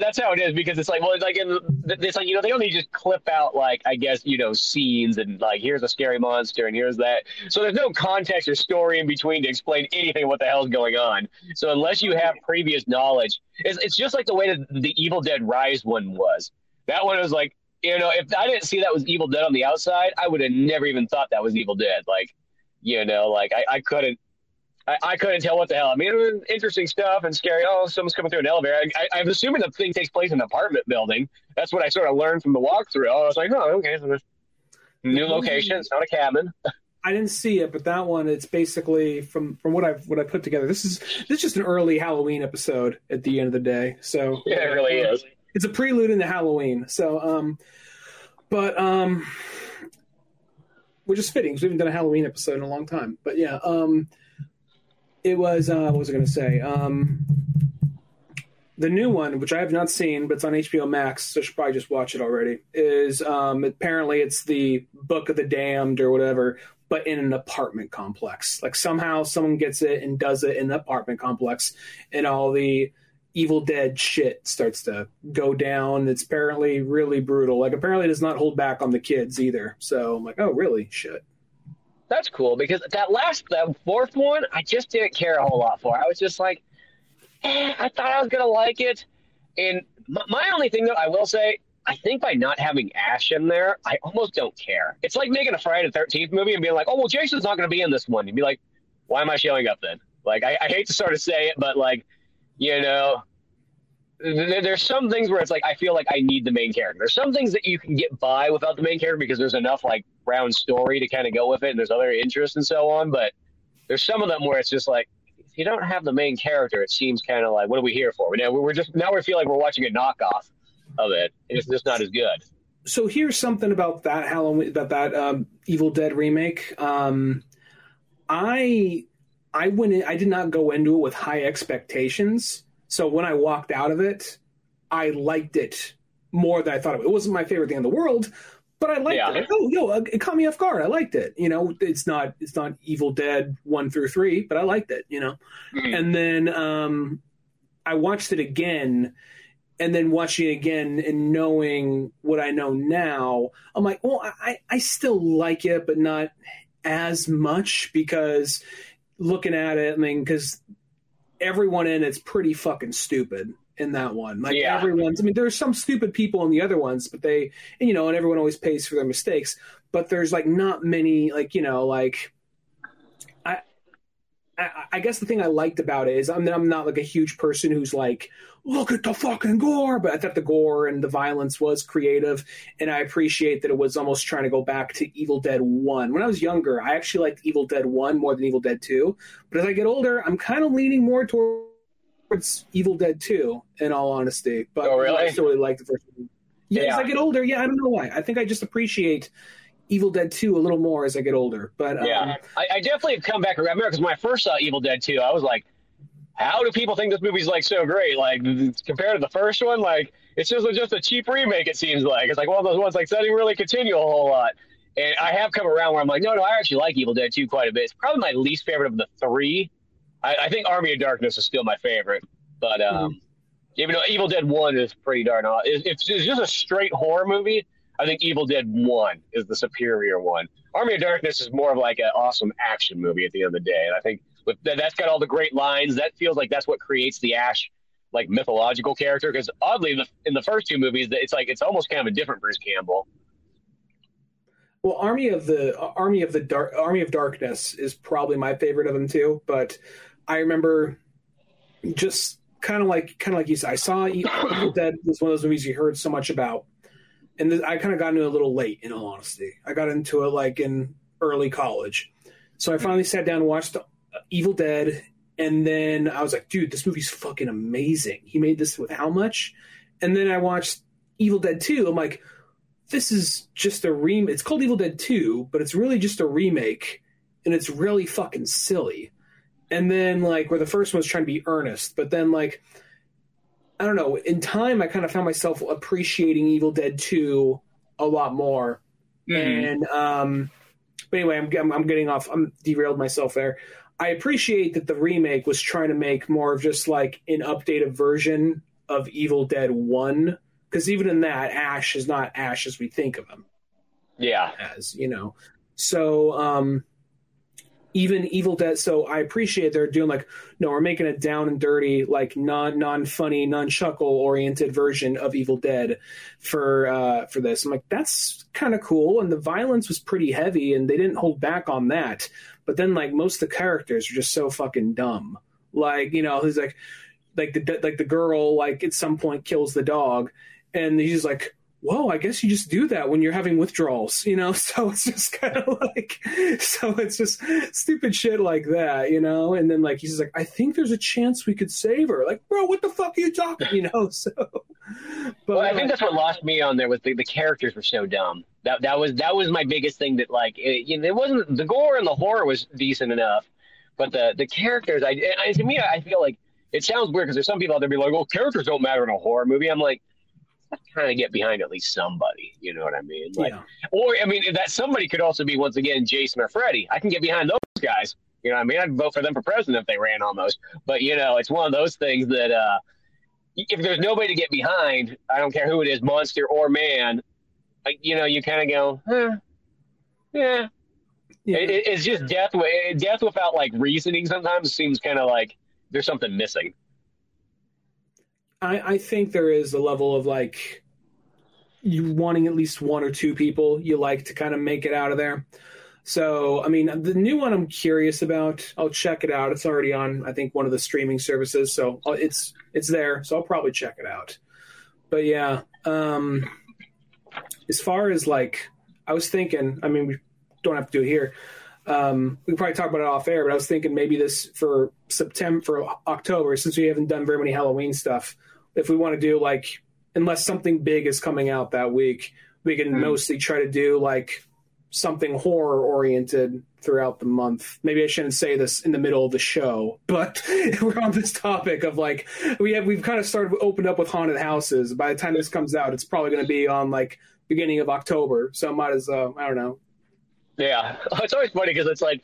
that's how it is, because it's like, well, it's like, it's like, they only just clip out, I guess, scenes and here's a scary monster and here's that. So there's no context or story in between to explain anything what the hell's going on. So unless you have previous knowledge, it's just like the way that the Evil Dead Rise one was. That one was like, if I didn't see that was Evil Dead on the outside, I would have never even thought that was Evil Dead. I couldn't tell what the hell. I mean, it was interesting stuff and scary. Oh, someone's coming through an elevator. I'm assuming the thing takes place in an apartment building. That's what I sort of learned from the walkthrough. I was like, oh, okay, so there's new location. It's not a cabin. I didn't see it, but that one, it's basically from what I put together. This is just an early Halloween episode at the end of the day. So yeah, it really is. It's a prelude into Halloween. So, which is fitting because we haven't done a Halloween episode in a long time. But yeah, it was. What was I going to say? The new one, which I have not seen, but it's on HBO Max, so I should probably just watch it already, is apparently it's the Book of the Damned or whatever, but in an apartment complex. Like somehow someone gets it and does it in an apartment complex, and all the Evil Dead shit starts to go down. It's apparently really brutal. Like apparently it does not hold back on the kids either. So I'm like, oh, really? Shit. That's cool, because that fourth one, I just didn't care a whole lot for. I was just like, I thought I was going to like it. And my only thing, though, I will say, I think by not having Ash in there, I almost don't care. It's like making a Friday the 13th movie and being like, oh, well, Jason's not going to be in this one. You'd be like, why am I showing up then? Like, I hate to sort of say it, but, like, you know, there's some things where it's like, I feel like I need the main character. There's some things that you can get by without the main character because there's enough, like, round story to kind of go with it, and there's other interests and so on. But there's some of them where it's just like, if you don't have the main character, it seems kind of like, what are we here for? Now we feel like we're watching a knockoff of it, and it's just not as good. So here's something about that Halloween, about that Evil Dead remake. I went in, I did not go into it with high expectations. So when I walked out of it, I liked it more than I thought of it. It wasn't my favorite thing in the world, but I liked it. Oh, yo, it caught me off guard. I liked it. You know, it's not Evil Dead 1 through 3, but I liked it, you know. Mm. And then I watched it again, and then watching it again and knowing what I know now, I'm like, well, I still like it, but not as much, because looking at it, I mean, because everyone in it's pretty fucking stupid. In that one, like everyone's, I mean, there's some stupid people in the other ones, but they, and, you know, and everyone always pays for their mistakes, but there's like not many, like, you know, like I guess the thing I liked about it is I'm not like a huge person who's like, look at the fucking gore, but I thought the gore and the violence was creative, and I appreciate that it was almost trying to go back to Evil Dead 1. When I was younger, I actually liked Evil Dead 1 more than Evil Dead 2, but as I get older, I'm kind of leaning more towards Evil Dead 2, in all honesty. But oh, really? I still really like the first one. Yeah, as I get older, I don't know why. I think I just appreciate Evil Dead 2 a little more as I get older. But I definitely have come back around, because when I first saw Evil Dead 2, I was like, how do people think this movie's like so great? Like, compared to the first one, like, it's just a cheap remake, it seems like. It's like one of those ones, like, that didn't really continue a whole lot. And I have come around where I'm like, no, I actually like Evil Dead 2 quite a bit. It's probably my least favorite of the three. I think Army of Darkness is still my favorite, but even though Evil Dead 1 is pretty darn awesome. It's just a straight horror movie. I think Evil Dead 1 is the superior one. Army of Darkness is more of like an awesome action movie at the end of the day, and I think that's got all the great lines. That feels like that's what creates the Ash, like, mythological character, because oddly, in the first two movies, it's almost kind of a different Bruce Campbell. Well, Army of Darkness is probably my favorite of them too, but I remember just kind of like you said, I saw Evil Dead was one of those movies you heard so much about, and I kind of got into it a little late, in all honesty. I got into it like in early college. So I finally sat down and watched Evil Dead, and then I was like, dude, this movie's fucking amazing. He made this with how much? And then I watched Evil Dead 2. I'm like, this is just a remake. It's called Evil Dead 2, but it's really just a remake, and it's really fucking silly. And then, like, where the first one was trying to be earnest, but then, like, I don't know, in time I kind of found myself appreciating Evil Dead 2 a lot more. Mm-hmm. And but anyway, I'm getting off. I'm derailed myself there. I appreciate that the remake was trying to make more of just like an updated version of Evil Dead 1, because even in that, Ash is not Ash as we think of him. Yeah, as you know. So even Evil Dead, so I appreciate they're doing like, no, we're making a down and dirty, like non-funny, non-chuckle oriented version of Evil Dead for this. I'm like, that's kind of cool, and the violence was pretty heavy, and they didn't hold back on that. But then, like, most of the characters are just so fucking dumb. Like, you know, he's like the girl, like, at some point kills the dog, and he's just like, whoa, I guess you just do that when you're having withdrawals, you know? So it's just kind of like, so it's just stupid shit like that, you know? And then, like, he's like, I think there's a chance we could save her. Like, bro, what the fuck are you talking, you know? So, but well, I think that's what lost me on there was the characters were so dumb. That was my biggest thing that, like, it wasn't, the gore and the horror was decent enough, but the characters, to me, I feel like, it sounds weird because there's some people out there be like, well, characters don't matter in a horror movie. I'm like, I kind of get behind at least somebody, you know what I mean? Like, yeah. Or, I mean, that somebody could also be, once again, Jason or Freddy. I can get behind those guys, you know what I mean? I'd vote for them for president if they ran almost. But, you know, it's one of those things that if there's nobody to get behind, I don't care who it is, monster or man, you know, you kind of go, huh, yeah. Yeah. It's just death without, like, reasoning sometimes seems kind of like there's something missing. I think there is a level of, like, you wanting at least one or two people you like to kind of make it out of there. So, I mean, the new one I'm curious about. I'll check it out. It's already on, I think, one of the streaming services. So it's there. So I'll probably check it out. But, yeah, as far as, like, I was thinking, I mean, we don't have to do it here. We can probably talk about it off air, but I was thinking maybe this for September, for October, since we haven't done very many Halloween stuff, if we want to do, like, unless something big is coming out that week, we can mostly try to do, like, something horror oriented throughout the month. Maybe I shouldn't say this in the middle of the show, but we're on this topic of, like, we've kind of opened up with haunted houses. By the time this comes out, it's probably going to be on, like, beginning of October. So I might as well, I don't know. Yeah, it's always funny because it's like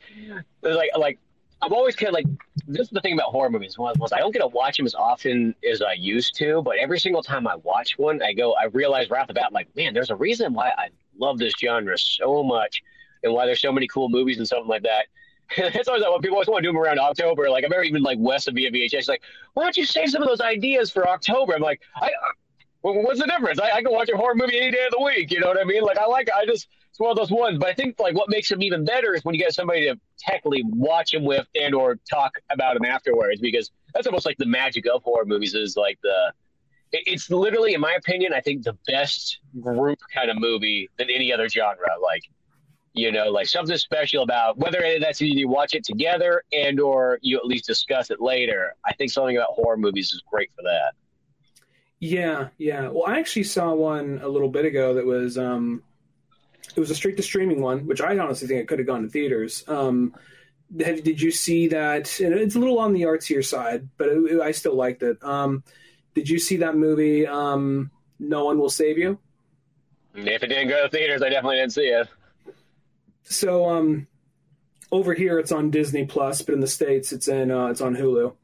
I'm always kind of like, this is the thing about horror movies. One was I don't get to watch them as often as I used to, but every single time I watch one, I realize right off the bat, like, man, there's a reason why I love this genre so much, and why there's so many cool movies and something like that. It's always like when people always want to do them around October. Like, I remember even like Wes of VHS, like, why don't you save some of those ideas for October? I'm like, what's the difference? I can watch a horror movie any day of the week. You know what I mean? Like, it's one of those ones. But I think, like, what makes them even better is when you get somebody to technically watch them with and or talk about them afterwards, because that's almost like the magic of horror movies is like it's literally, in my opinion, I think the best group kind of movie than any other genre. Like, you know, like something special about whether that's either you watch it together and or you at least discuss it later. I think something about horror movies is great for that. Yeah. Well, I actually saw one a little bit ago that was it was a straight-to-streaming one, which I honestly think it could have gone to theaters. Did you see that? And it's a little on the artsier side, but I still liked it. Did you see that movie, No One Will Save You? If it didn't go to theaters, I definitely didn't see it. So over here it's on Disney+, but in the States it's on Hulu.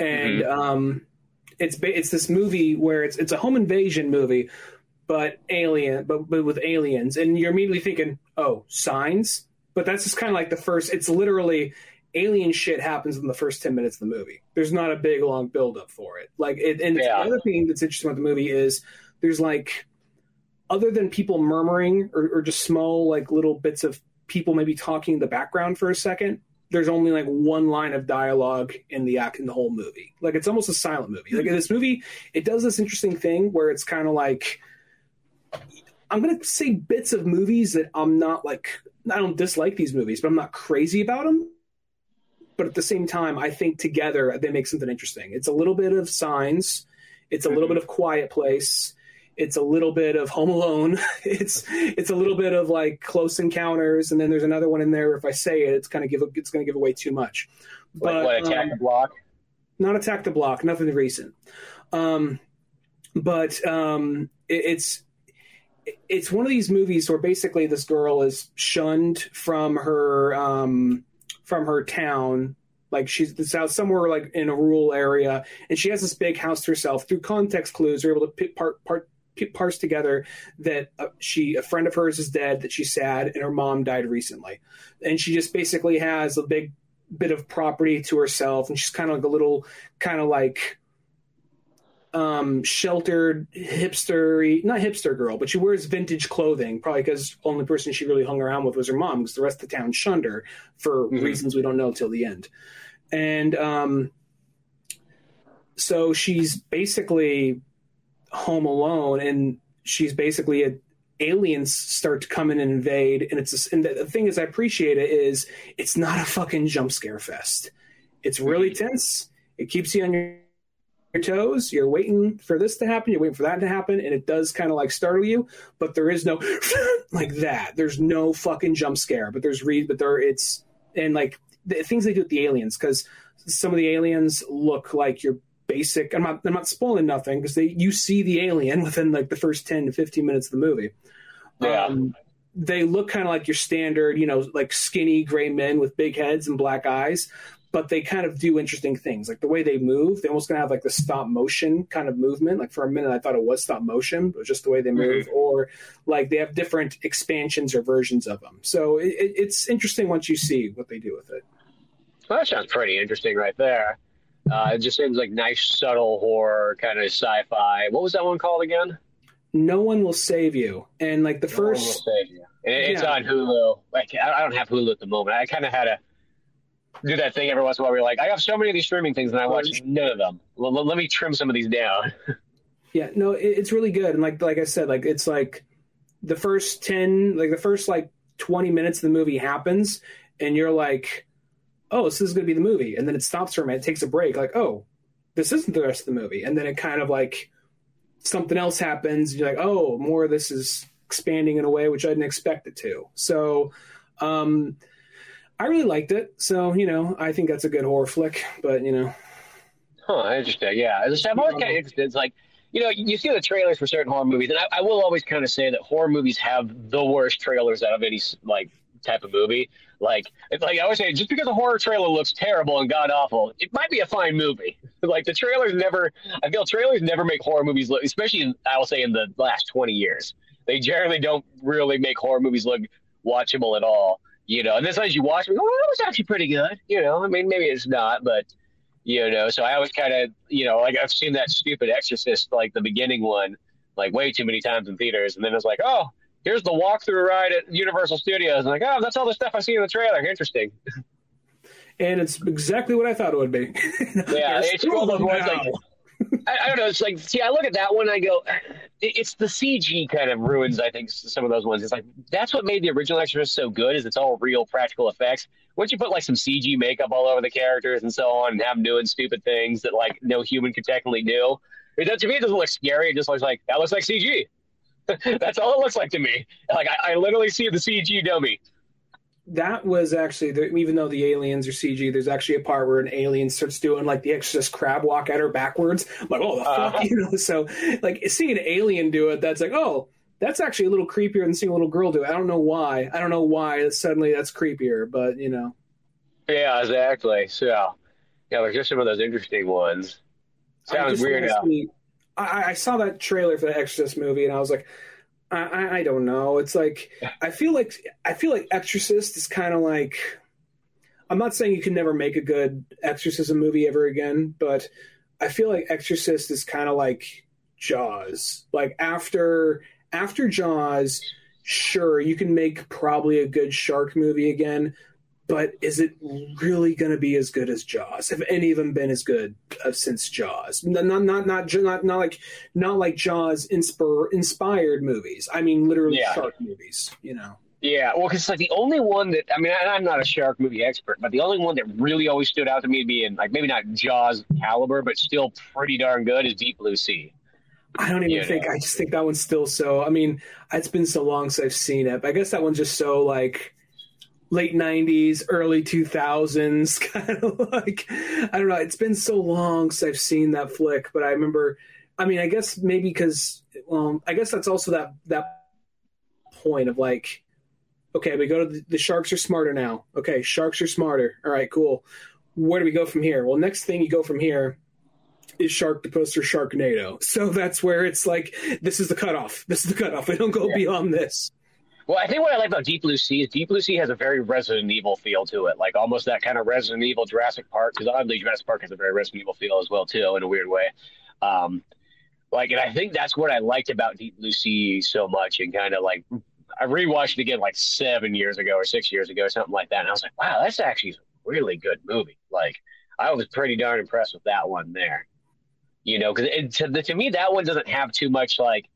And it's this movie where it's a home invasion movie, but with aliens, and you're immediately thinking, oh, Signs. But that's just kind of like it's literally alien shit happens in the first 10 minutes of the movie. There's not a big long buildup for it. Like, The other thing that's interesting about the movie is there's, like, other than people murmuring or just small, like, little bits of people maybe talking in the background for a second, there's only, like, one line of dialogue in the whole movie. Like, it's almost a silent movie. Like, in this movie, it does this interesting thing where it's kind of like, I'm going to say bits of movies that I'm not, like, I don't dislike these movies, but I'm not crazy about them. But at the same time, I think together they make something interesting. It's a little bit of Signs. It's a little bit of Quiet Place. It's a little bit of Home Alone. It's a little bit of, like, Close Encounters, and then there's another one in there. If I say it, it's going to give away too much. But like what, Attack the Block? Not Attack the Block. Nothing recent. It's one of these movies where basically this girl is shunned from her town. Like, she's out somewhere, like, in a rural area, and she has this big house to herself. Through context clues, we're able to parse together that a friend of hers is dead, that she's sad, and her mom died recently. And she just basically has a big bit of property to herself, and she's kind of like a little kind of like sheltered hipstery, not hipster girl, but she wears vintage clothing, probably because the only person she really hung around with was her mom, because the rest of the town shunned her for reasons we don't know till the end. And so she's basically home alone, and she's basically a aliens start to come in and invade. And the thing is, I appreciate it is it's not a fucking jump scare fest. It's really tense. It keeps you on your toes. You're waiting for this to happen. You're waiting for that to happen. And it does kind of like startle you, but there is no like that. There's no fucking jump scare, but and like the things they do with the aliens. Cause some of the aliens look like you're basic. I'm not spoiling nothing because you see the alien within like the first 10 to 15 minutes of the movie. Yeah. They look kind of like your standard, like skinny gray men with big heads and black eyes, but they kind of do interesting things. Like the way they move, they almost kind of have like the stop motion kind of movement. Like for a minute, I thought it was stop motion, but just the way they move, or like they have different expansions or versions of them. So it's interesting once you see what they do with it. Well, that sounds pretty interesting right there. It just seems like nice, subtle horror, kind of sci-fi. What was that one called again? No One Will Save You. And like the first... No One Will Save You. And it's on Hulu. Like, I don't have Hulu at the moment. I kind of had to do that thing every once in a while where you're like, I have so many of these streaming things and I watch none of them. Let me trim some of these down. Yeah, no, it's really good. And like I said, like it's like the first 10, like the first like 20 minutes of the movie happens and you're like... oh, so this is going to be the movie. And then it stops for a minute, it takes a break. Like, oh, this isn't the rest of the movie. And then it kind of like something else happens. You're like, oh, more of this is expanding in a way which I didn't expect it to. So I really liked it. So, I think that's a good horror flick. But, Huh, interesting. Yeah. I'm always kind of interested. It's like, you see the trailers for certain horror movies. And I will always kind of say that horror movies have the worst trailers out of any, like, type of movie. Like, it's like I always say, just because a horror trailer looks terrible and god awful, it might be a fine movie. Like the trailers never, I feel trailers never make horror movies look, especially I will say in the last 20 years, they generally don't really make horror movies look watchable at all. And then sometimes you watch them, well, that was actually pretty good. I mean, maybe it's not, but so I always kind of, like I've seen that stupid Exorcist, like the beginning one, like way too many times in theaters, and then it's like, oh, here's the walkthrough ride at Universal Studios. I'm like, oh, that's all the stuff I see in the trailer. Interesting. And it's exactly what I thought it would be. Yeah, it's one of those ones like, I don't know. It's like, see, I look at that one, I go, it's the CG kind of ruins, I think, some of those ones. It's like, that's what made the original Exorcist so good is it's all real practical effects. Once you put, like, some CG makeup all over the characters and so on and have them doing stupid things that, like, no human could technically do, to me, it doesn't look scary. It just looks like, that looks like CG. That's all it looks like to me. Like I literally see the CG dummy. That was actually, even though the aliens are CG, there's actually a part where an alien starts doing like the Exorcist crab walk at her backwards. I'm like, oh, the fuck, So like seeing an alien do it, that's like, oh, that's actually a little creepier than seeing a little girl do it. I don't know why suddenly that's creepier, but Yeah, exactly. So yeah, there's just some of those interesting ones. Sounds weird. I saw that trailer for the Exorcist movie, and I was like, I don't know. It's like I feel like Exorcist is kind of like, I'm not saying you can never make a good exorcism movie ever again, but I feel like Exorcist is kind of like Jaws. Like after Jaws, sure, you can make probably a good shark movie again, but is it really going to be as good as Jaws? Have any of them been as good since Jaws? Not like Jaws inspired movies. I mean, literally shark movies. Yeah, well, because like the only one that and I'm not a shark movie expert, but the only one that really always stood out to me being like maybe not Jaws caliber, but still pretty darn good is Deep Blue Sea. I don't even think. I just think that one's still so. I mean, it's been so long since I've seen it, but I guess that one's just so like. Late 90s, early 2000s, kind of like, I don't know. It's been so long since I've seen that flick, but I remember, I guess maybe because, I guess that's also that point of like, okay, we go to the sharks are smarter now. Okay, sharks are smarter. All right, cool. Where do we go from here? Well, next thing you go from here is Sharktopus or Sharknado. So that's where it's like, this is the cutoff. We don't go beyond this. Well, I think what I like about Deep Blue Sea is Deep Blue Sea has a very Resident Evil feel to it, like almost that kind of Resident Evil Jurassic Park, because obviously Jurassic Park has a very Resident Evil feel as well, too, in a weird way. And I think that's what I liked about Deep Blue Sea so much, and kind of like I rewatched it again like 7 years ago or 6 years ago or something like that, and I was like, wow, that's actually a really good movie. Like I was pretty darn impressed with that one there, because to me that one doesn't have too much like.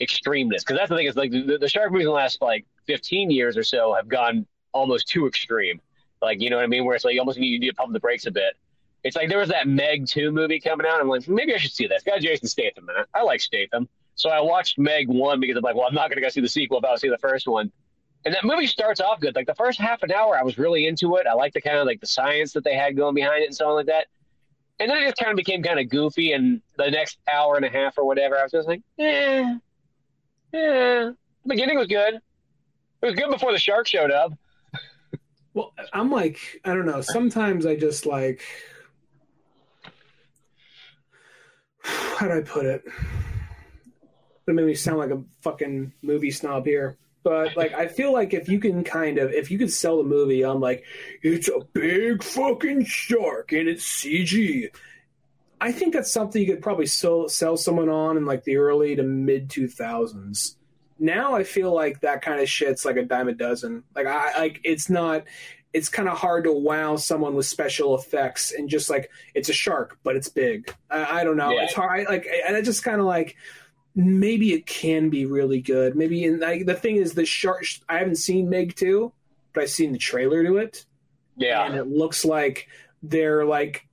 extremeness. Because that's the thing, is like the shark movies in the last like 15 years or so have gone almost too extreme. Like, you know what I mean? Where it's like you almost need to pump the brakes a bit. It's like there was that Meg 2 movie coming out. I'm like, maybe I should see this. Got Jason Statham in it. I like Statham. So I watched Meg 1 because I'm like, well, I'm not going to go see the sequel, but I'll see the first one. And that movie starts off good. Like the first half an hour, I was really into it. I liked the kind of like the science that they had going behind it and so on like that. And then it just kind of became kind of goofy. And the next hour and a half or whatever, I was just like, yeah. The beginning was good. It was good before the shark showed up. Well, I'm like, I don't know. Sometimes I just like, how do I put it? That made me sound like a fucking movie snob here. But like, I feel like if you could sell the movie, I'm like, it's a big fucking shark and it's CG. I think that's something you could probably sell someone on in like the early to mid 2000s. Now I feel like that kind of shit's like a dime a dozen. Like it's kind of hard to wow someone with special effects and just like, it's a shark, but it's big. I don't know. Yeah. It's hard. I just kind of like, maybe it can be really good. Maybe. And the thing is, the shark, I haven't seen Meg 2, but I've seen the trailer to it. Yeah. And it looks like they're like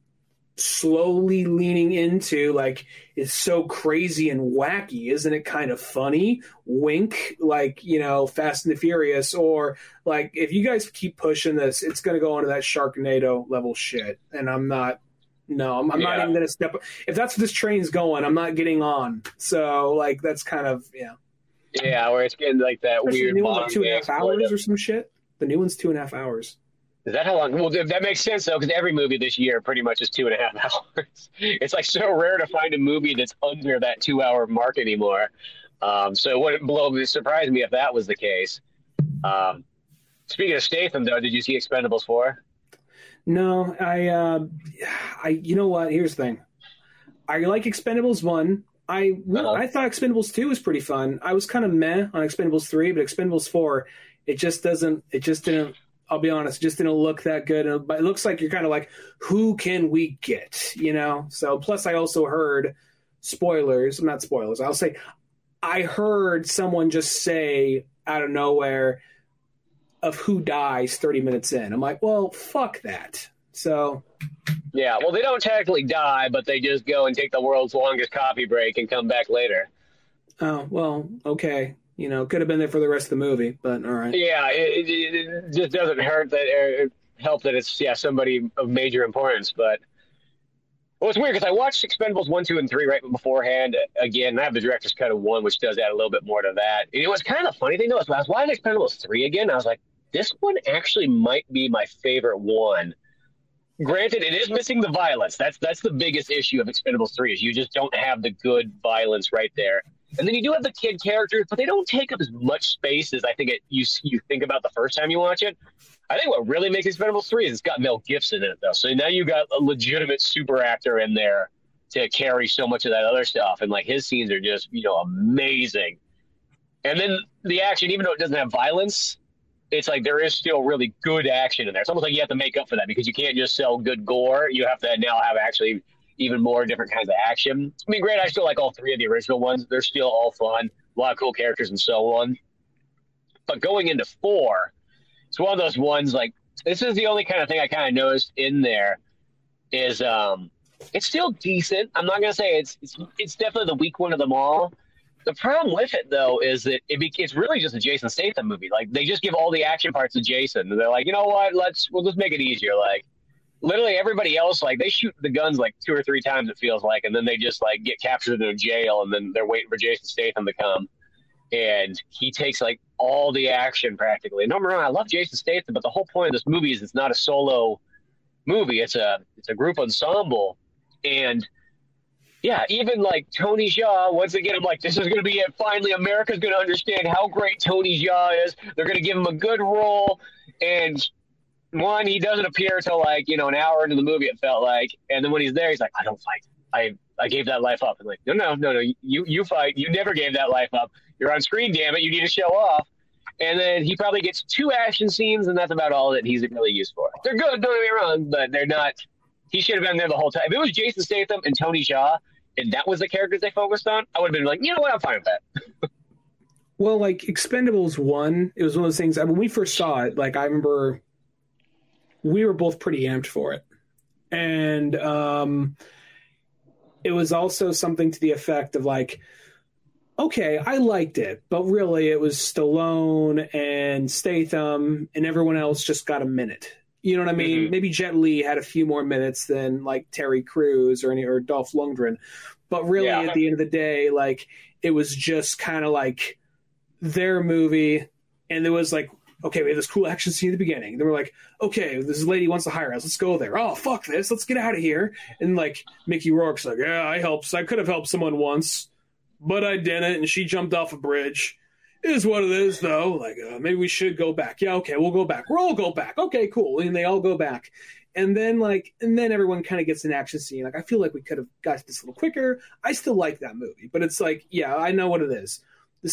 slowly leaning into like, it's so crazy and wacky, isn't it kind of funny? Wink, like, you know, Fast and the Furious, or like, if you guys keep pushing this, it's going to go into that Sharknado level shit. And I'm not even going to step up. If that's where this train's going, I'm not getting on. So like, that's kind of, yeah. Yeah. Where it's getting like that weird new one, like 2.5 hours or some shit. The new one's 2.5 hours. Is that how long? Well, that makes sense, though, because every movie this year pretty much is 2.5 hours. It's like so rare to find a movie that's under that 2-hour mark anymore. So it wouldn't surprise me if that was the case. Speaking of Statham, though, did you see Expendables 4? No, I. You know what? Here's the thing. I like Expendables 1. I thought Expendables 2 was pretty fun. I was kind of meh on Expendables 3, but Expendables 4, it just didn't. I'll be honest, just didn't look that good. But it looks like you're kind of like, who can we get, you know? So, plus I also heard I heard someone just say out of nowhere of who dies 30 minutes in. I'm like, well, fuck that. So. Yeah, well, they don't technically die, but they just go and take the world's longest coffee break and come back later. Oh, well, okay. You know, could have been there for the rest of the movie, but all right. Yeah, it just doesn't hurt that it help that it's somebody of major importance. But well, it's weird because I watched Expendables 1, 2, and 3 right beforehand again, and I have the director's cut of 1, which does add a little bit more to that. And it was kind of funny thing though. I was watching Expendables 3 again. I was like, this one actually might be my favorite one. Granted, it is missing the violence. That's the biggest issue of Expendables 3 is you just don't have the good violence right there. And then you do have the kid characters, but they don't take up as much space as I think you think about the first time you watch it. I think what really makes Expendables 3 is it's got Mel Gibson in it, though. So now you got a legitimate super actor in there to carry so much of that other stuff. And, like, his scenes are just, you know, amazing. And then the action, even though it doesn't have violence, it's like there is still really good action in there. It's almost like you have to make up for that because you can't just sell good gore. You have to now have actually even more different kinds of action. I mean, granted, I still like all three of the original ones. They're still all fun. A lot of cool characters and so on. But going into 4, it's one of those ones, like, this is the only kind of thing I kind of noticed in there is it's still decent. I'm not going to say it's definitely the weak one of them all. The problem with it, though, is that it's really just a Jason Statham movie. Like, they just give all the action parts to Jason. And they're like, you know what, we'll just make it easier, like. Literally everybody else, like, they shoot the guns like 2 or 3 times, it feels like, and then they just, like, get captured in a jail, and then they're waiting for Jason Statham to come. And he takes, like, all the action, practically. And don't get me wrong, I love Jason Statham, but the whole point of this movie is it's not a solo movie. It's a group ensemble. And, yeah, even, like, Tony Jaa, once again, I'm like, this is going to be it. Finally, America's going to understand how great Tony Jaa is. They're going to give him a good role, and one, he doesn't appear till like, you know, an hour into the movie, it felt like. And then when he's there, he's like, I don't fight. I gave that life up. And like, no. You fight. You never gave that life up. You're on screen, damn it. You need to show off. And then he probably gets 2 action scenes, and that's about all that he's really used for. They're good, don't get me wrong, but they're not. He should have been there the whole time. If it was Jason Statham and Tony Jaa, and that was the characters they focused on, I would have been like, you know what, I'm fine with that. Well, like Expendables 1, it was one of those things. I mean, when we first saw it, like I remember we were both pretty amped for it. And it was also something to the effect of like, okay, I liked it, but really it was Stallone and Statham and everyone else just got a minute. You know what I mean? Mm-hmm. Maybe Jet Li had a few more minutes than like Terry Crews or Dolph Lundgren. But really at the end of the day, like it was just kind of like their movie. And there was like, okay, we have this cool action scene at the beginning. They were like, okay, this lady wants to hire us. Let's go there. Oh, fuck this. Let's get out of here. And like Mickey Rourke's like, yeah, I helped. I could have helped someone once, but I didn't. And she jumped off a bridge. It is what it is, though. Like, maybe we should go back. Yeah, okay, we'll go back. We'll all go back. Okay, cool. And they all go back. And then, like, everyone kind of gets an action scene. Like, I feel like we could have got this a little quicker. I still like that movie, but it's like, yeah, I know what it is. The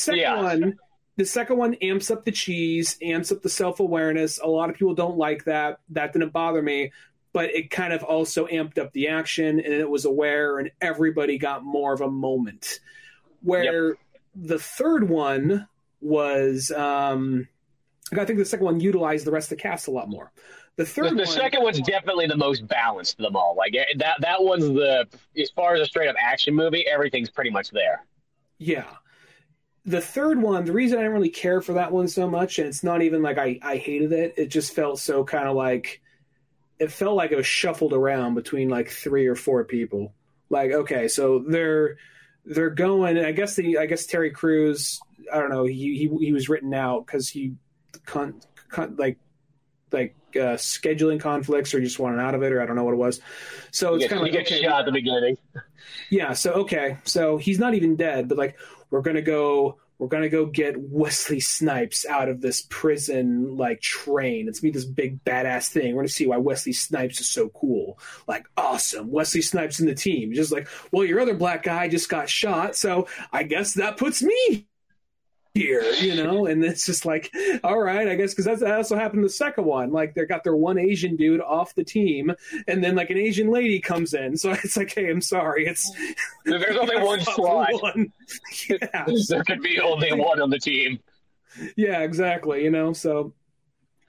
second one amps up the cheese, amps up the self-awareness. A lot of people don't like that. That didn't bother me, but it kind of also amped up the action, and it was aware, and everybody got more of a moment. Where the third one was, I think the second one utilized the rest of the cast a lot more. The second one's definitely the most balanced of them all. Like that one's as far as a straight up action movie, everything's pretty much there. Yeah. The third one, the reason I didn't really care for that one so much, and it's not even like I hated it. It just felt so kind of like, it felt like it was shuffled around between like three or four people. Like, okay, so they're going, and I guess Terry Crews, I don't know, he was written out because he scheduling conflicts or just wanted out of it, or I don't know what it was. So it's kind of like, okay, shot at the beginning. Yeah. So, okay. So he's not even dead, but like, we're going to go get Wesley Snipes out of this prison, like train. It's gonna be this big badass thing. We're going to see why Wesley Snipes is so cool. Like, awesome. Wesley Snipes in the team. Just like, well, your other black guy just got shot. So I guess that puts me here, you know? And it's just like, all right, I guess, because that also happened in the second one. Like, they got their one Asian dude off the team, and then, like, an Asian lady comes in. So it's like, hey, I'm sorry. There's only one slot. Yeah. There could be only one on the team. Yeah, exactly, you know? So.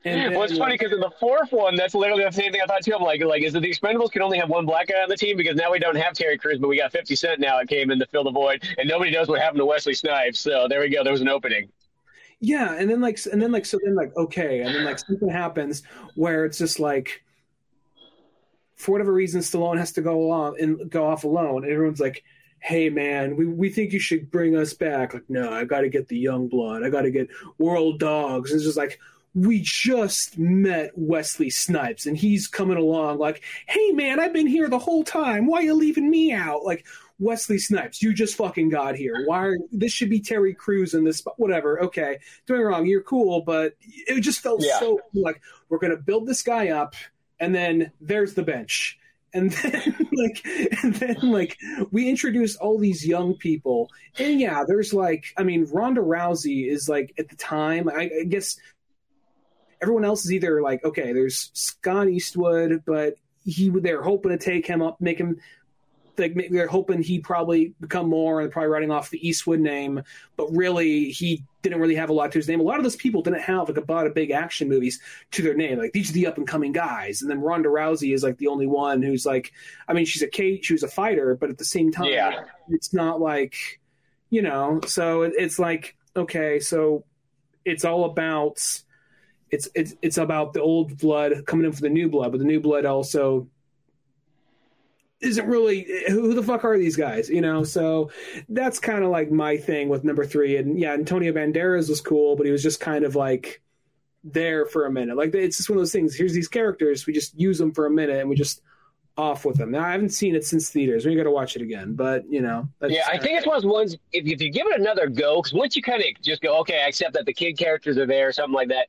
And it's funny, because in the fourth one, that's literally the same thing I thought, too. I'm like, is it the Expendables can only have one black guy on the team? Because now we don't have Terry Crews, but we got 50 Cent now that came in to fill the void, and nobody knows what happened to Wesley Snipes. So there we go. There was an opening. Yeah, and then something happens where it's just like, for whatever reason, Stallone has to go off alone, and everyone's like, hey, man, we think you should bring us back. Like, no, I got to get the young blood. I got to get World Dogs. And it's just like, we just met Wesley Snipes, and he's coming along like, hey, man, I've been here the whole time. Why are you leaving me out? Like, Wesley Snipes, you just fucking got here. This should be Terry Crews in this, whatever. Okay, doing wrong. You're cool, but it just felt so like, we're going to build this guy up, and then there's the bench. And then we introduce all these young people. And, yeah, there's like, I mean, Ronda Rousey is like, at the time, I guess – everyone else is either like, okay, there's Scott Eastwood, but they're hoping to take him up, make him like they're hoping he probably become more, and probably writing off the Eastwood name, but really he didn't really have a lot to his name. A lot of those people didn't have like a lot of big action movies to their name. Like, these are the up and coming guys, and then Ronda Rousey is like the only one who's like, I mean, she was a fighter, but at the same time, it's not like, you know. So it's like, okay, so it's all about. It's about the old blood coming in for the new blood, but the new blood also isn't really who the fuck are these guys, you know? So that's kind of like my thing with number three. And yeah, Antonio Banderas was cool, but he was just kind of like there for a minute. Like, it's just one of those things. Here's these characters. We just use them for a minute and we just off with them. Now, I haven't seen it since theaters. We got to watch it again, but you know. I think it's one of those ones, if you give it another go, because once you kind of just go, okay, I accept that the kid characters are there or something like that,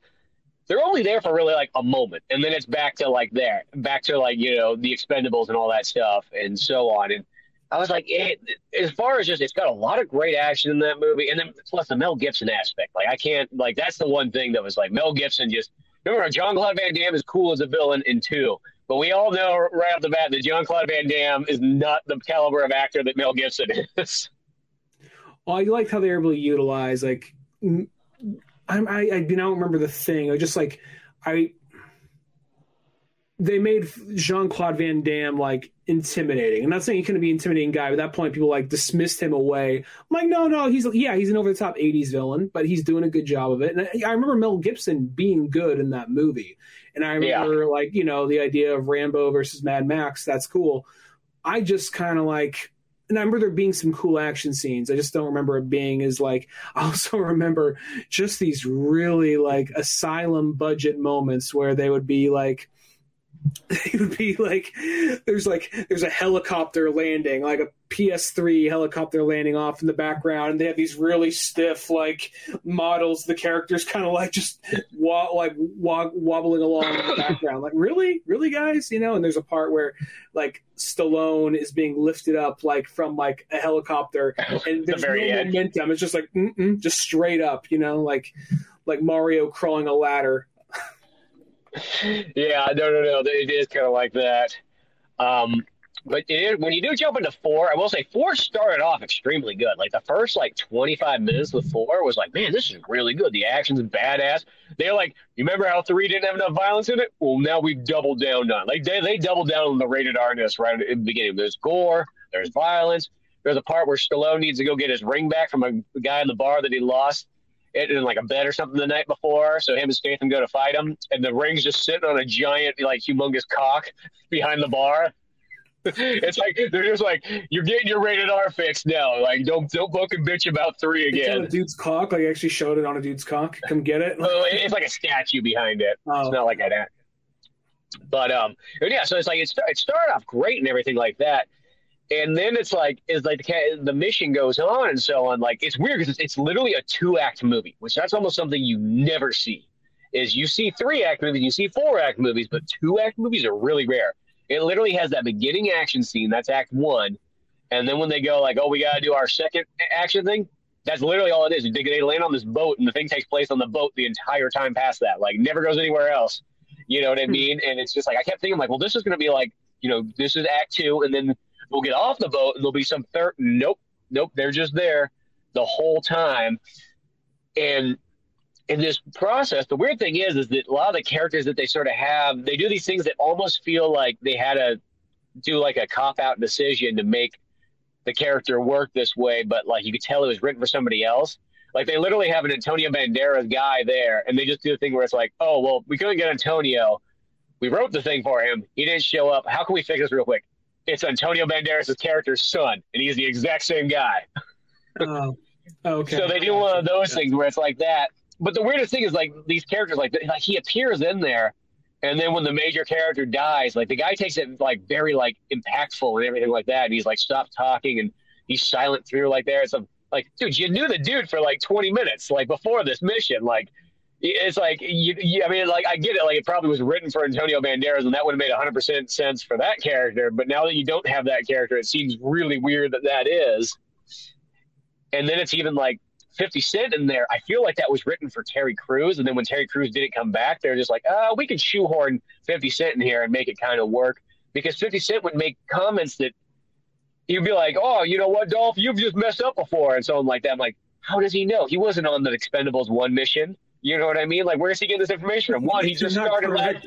they're only there for really like a moment, and then it's back to you know, the Expendables and all that stuff and so on. And I was like, as far as just, it's got a lot of great action in that movie, and then plus the Mel Gibson aspect. Like, I can't, like, that's the one thing that was like, Mel Gibson just, remember, Jean-Claude Van Damme is cool as a villain in 2, but we all know right off the bat that Jean-Claude Van Damme is not the caliber of actor that Mel Gibson is. Well, I liked how they were able to utilize like I do not remember the thing. I just like they made Jean-Claude Van Damme like intimidating. I'm not saying he couldn't be an intimidating guy, but at that point people like dismissed him away. I'm like, no, he's an over the top 80s villain, but he's doing a good job of it. And I remember Mel Gibson being good in that movie. And I remember like, you know, the idea of Rambo versus Mad Max, that's cool. I just kind of like, and I remember there being some cool action scenes. I just don't remember it being as like, I also remember just these really like asylum budget moments where they would be like, there's a helicopter landing, like a PS3 helicopter landing off in the background, and they have these really stiff like models, the characters kind of like just wobbling along in the background, like really guys, you know. And there's a part where like Stallone is being lifted up like from like a helicopter, and there's no momentum, it's just like just straight up, you know, like Mario crawling a ladder. Yeah, no. It is kind of like that. But when you do jump into 4, I will say 4 started off extremely good. Like the first like 25 minutes with 4 was like, man, this is really good. The action's badass. They're like, you remember how 3 didn't have enough violence in it? Well, now we've doubled down on it. Like they doubled down on the rated R-ness right at the beginning. There's gore, there's violence. There's a part where Stallone needs to go get his ring back from a guy in the bar that he lost in like a bed or something the night before, so him and Statham go to fight him, and the ring's just sitting on a giant, like, humongous cock behind the bar. It's like, they're just like, you're getting your rated R fix now. Like, don't fucking bitch about 3 again. It's on a dude's cock? Like, actually showed it on a dude's cock? Come get it? Well, it's like a statue behind it. Oh. It's not like that. But, yeah, so it's like, it started off great and everything like that. And then it's like the mission goes on and so on. Like, it's weird because it's literally a 2-act movie, which that's almost something you never see. Is you see 3-act movies, you see 4-act movies, but 2-act movies are really rare. It literally has that beginning action scene, that's Act 1, and then when they go like, oh, we got to do our second action thing, that's literally all it is. They land on this boat, and the thing takes place on the boat the entire time past that. Like, never goes anywhere else. You know what I mean? And it's just like, I kept thinking like, well, this is going to be like, you know, this is Act 2, and then we'll get off the boat, and there'll be some third. Nope. They're just there the whole time. And in this process, the weird thing is that a lot of the characters that they sort of have, they do these things that almost feel like they had to do like a cop-out decision to make the character work this way. But like, you could tell it was written for somebody else. Like, they literally have an Antonio Banderas guy there, and they just do the thing where it's like, oh, well, we couldn't get Antonio. We wrote the thing for him. He didn't show up. How can we fix this real quick? It's Antonio Banderas' character's son, and he's the exact same guy. Oh, okay. So they do one of those things where it's like that. But the weirdest thing is, like, these characters, like he appears in there, and then when the major character dies, like, the guy takes it, like, very, like, impactful and everything like that, and he's, like, stop talking, and he's silent through, like, there. It's like, dude, you knew the dude for, like, 20 minutes, like, before this mission, like, it's like, I mean, like, I get it. Like, it probably was written for Antonio Banderas, and that would have made 100% sense for that character. But now that you don't have that character, it seems really weird that is. And then it's even like 50 Cent in there. I feel like that was written for Terry Crews. And then when Terry Crews didn't come back, they're just like, oh, we can shoehorn 50 Cent in here and make it kind of work. Because 50 Cent would make comments that he'd be like, oh, you know what, Dolph, you've just messed up before. And so I'm like that. I'm like, how does he know? He wasn't on the Expendables 1 mission. You know what I mean? Like, where's he getting this information from? One, he just started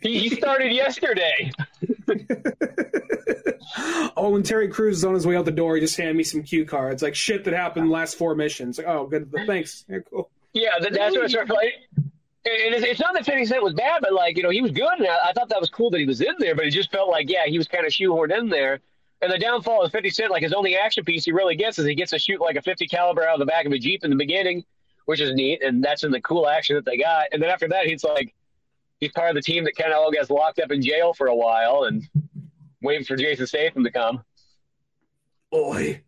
he started yesterday. Oh, when Terry Crews is on his way out the door, he just handed me some cue cards. Like, shit that happened the last 4 missions. Like, oh, good. Thanks. Yeah, cool. Yeah, that's what I started playing. And it's not that 50 Cent was bad, but, like, you know, he was good. And I thought that was cool that he was in there, but it just felt like, yeah, he was kind of shoehorned in there. And the downfall of 50 Cent, like, his only action piece he really gets is he gets to shoot, like, a .50 caliber out of the back of a Jeep in the beginning, which is neat, and that's in the cool action that they got. And then after that, he's part of the team that kind of all gets locked up in jail for a while and waiting for Jason Statham to come. Oi.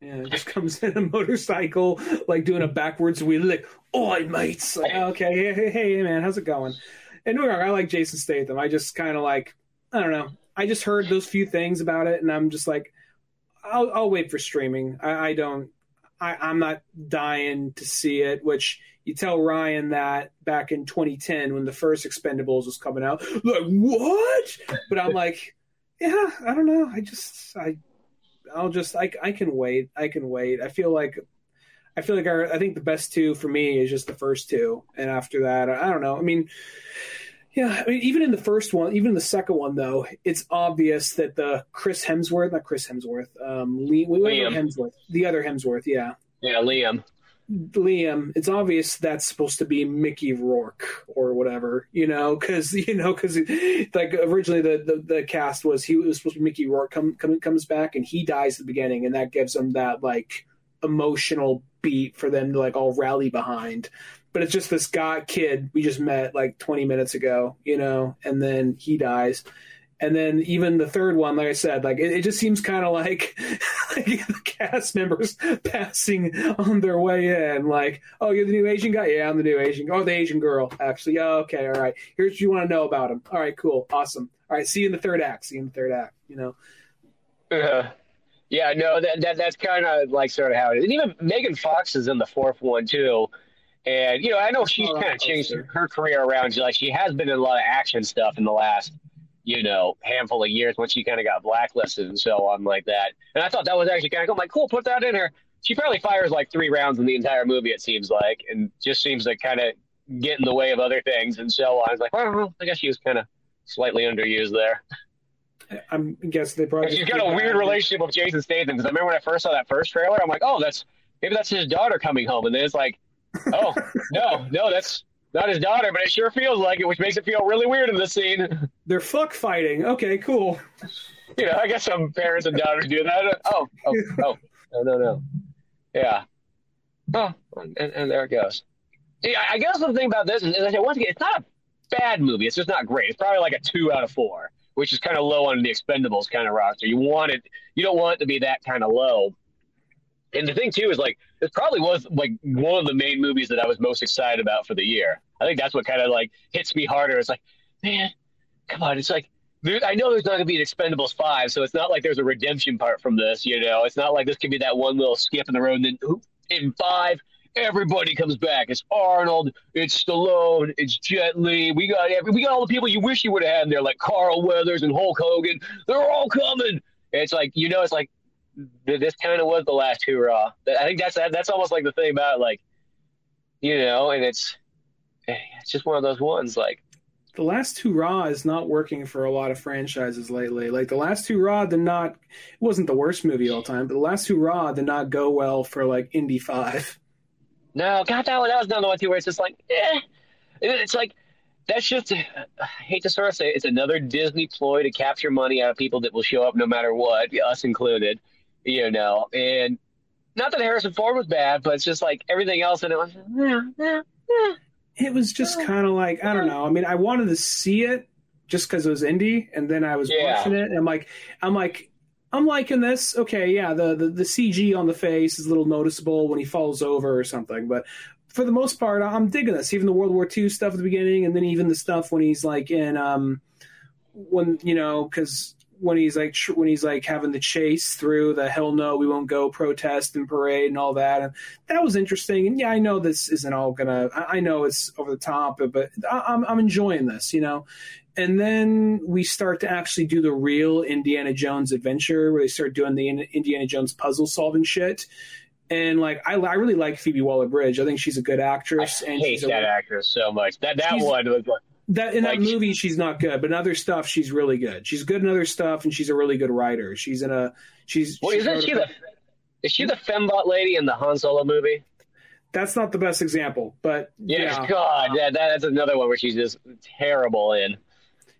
Yeah, just comes in a motorcycle, like doing a backwards wheel, like, oi, mates. Like, okay, hey, man, how's it going? And I like Jason Statham. I just kind of like, I don't know. I just heard those few things about it, and I'm just like, I'll wait for streaming. I'm not dying to see it, which you tell Ryan that back in 2010 when the first Expendables was coming out. Like, what? But I'm like, yeah, I don't know. I just, I'll just, I can wait. I feel like I feel like I think the best two for me is just the first two, and after that, I don't know. I mean, yeah, I mean, even in the first one, even in the second one, though, it's obvious that the Liam Hemsworth, yeah, Liam, it's obvious that's supposed to be Mickey Rourke or whatever, you know, because like originally the cast was he was supposed to be Mickey Rourke comes back and he dies at the beginning, and that gives them that like emotional beat for them to like all rally behind. But it's just this kid we just met like 20 minutes ago, you know, and then he dies. And then even the third one, like I said, like it just seems kind of like the cast members passing on their way in. Like, oh, you're the new Asian guy? Yeah, I'm the new Asian guy. Oh, the Asian girl, actually. Oh, okay, all right. Here's what you want to know about him. All right, cool, awesome. All right, see you in the third act, you know. Yeah, no, that's kind of like sort of how it is. And even Megan Fox is in the fourth one, too. And, you know, I know she's kind of changed her career around. Like, she has been in a lot of action stuff in the last – you know, handful of years once she kind of got blacklisted and so on like that. And I thought that was actually kind of cool. I'm like, cool, put that in her. She probably fires like 3 rounds in the entire movie, it seems like, and just seems to kind of get in the way of other things and so on. I was like, well, I guess she was kind of slightly underused there. I'm guessing they probably... She's got a weird relationship with Jason Statham, because I remember when I first saw that first trailer, I'm like, oh, maybe that's his daughter coming home. And then it's like, oh, no, that's... not his daughter, but it sure feels like it, which makes it feel really weird in this scene. They're fuck fighting. Okay, cool. You know, I guess some parents and daughters do that. No. Yeah. Oh, and there it goes. Yeah, I guess the thing about this is, I said, once again, it's not a bad movie. It's just not great. It's probably like a 2 out of 4, which is kind of low on the Expendables kind of roster. You don't want it to be that kind of low. And the thing, too, is, like, it probably was, like, one of the main movies that I was most excited about for the year. I think that's what kind of, like, hits me harder. It's like, man, come on. It's like, I know there's not going to be an Expendables 5, so it's not like there's a redemption part from this, you know? It's not like this can be that one little skip in the road. And then in 5, everybody comes back. It's Arnold. It's Stallone. It's Jet Li. We got all the people you wish you would have had in there, like Carl Weathers and Hulk Hogan. They're all coming. And it's like, you know, it's like, this kind of was the last hurrah. I think that's almost like the thing about it, like, you know, and it's just one of those ones. Like, the last hurrah is not working for a lot of franchises lately. Like, the last hurrah it wasn't the worst movie of all time, but the last hurrah did not go well for like Indy 5. No, God, that was another one too, where it's just like, eh. It's like, that's just, I hate to sort of say, it's another Disney ploy to capture money out of people that will show up no matter what, us included. You know, and not that Harrison Ford was bad, but it's just like everything else in it was. It was just kind of like, I don't know. I mean, I wanted to see it just because it was indie, and then I was watching it, and I'm like, I'm liking this. Okay, yeah, the CG on the face is a little noticeable when he falls over or something, but for the most part, I'm digging this. Even the World War II stuff at the beginning, and then even the stuff when he's like in when, you know, because. When he's like having the chase through the hell no, we won't go protest and parade and all that. And that was interesting. And yeah, I know this isn't all gonna, I know it's over the top, but I'm enjoying this, you know? And then we start to actually do the real Indiana Jones adventure where they start doing the Indiana Jones puzzle solving shit. And like, I really like Phoebe Waller-Bridge. I think she's a good actress. I hate that actress so much. That one was like, that in that movie, she's not good, but in other stuff, she's really good. She's good in other stuff, and she's a really good writer. She's in a she's. Well, is she the fembot lady in the Han Solo movie? That's not the best example, but yes, yeah. God, that's another one where she's just terrible in.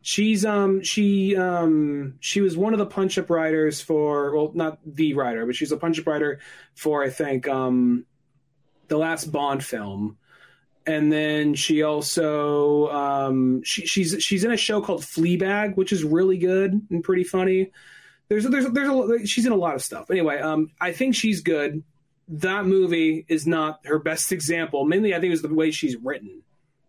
She's she was one of the punch-up writers for, well, not the writer, but she's a punch-up writer for, I think, the last Bond film. And then she also she's in a show called Fleabag, which is really good and pretty funny. She's in a lot of stuff. Anyway, I think she's good. That movie is not her best example. Mainly, I think it was the way she's written.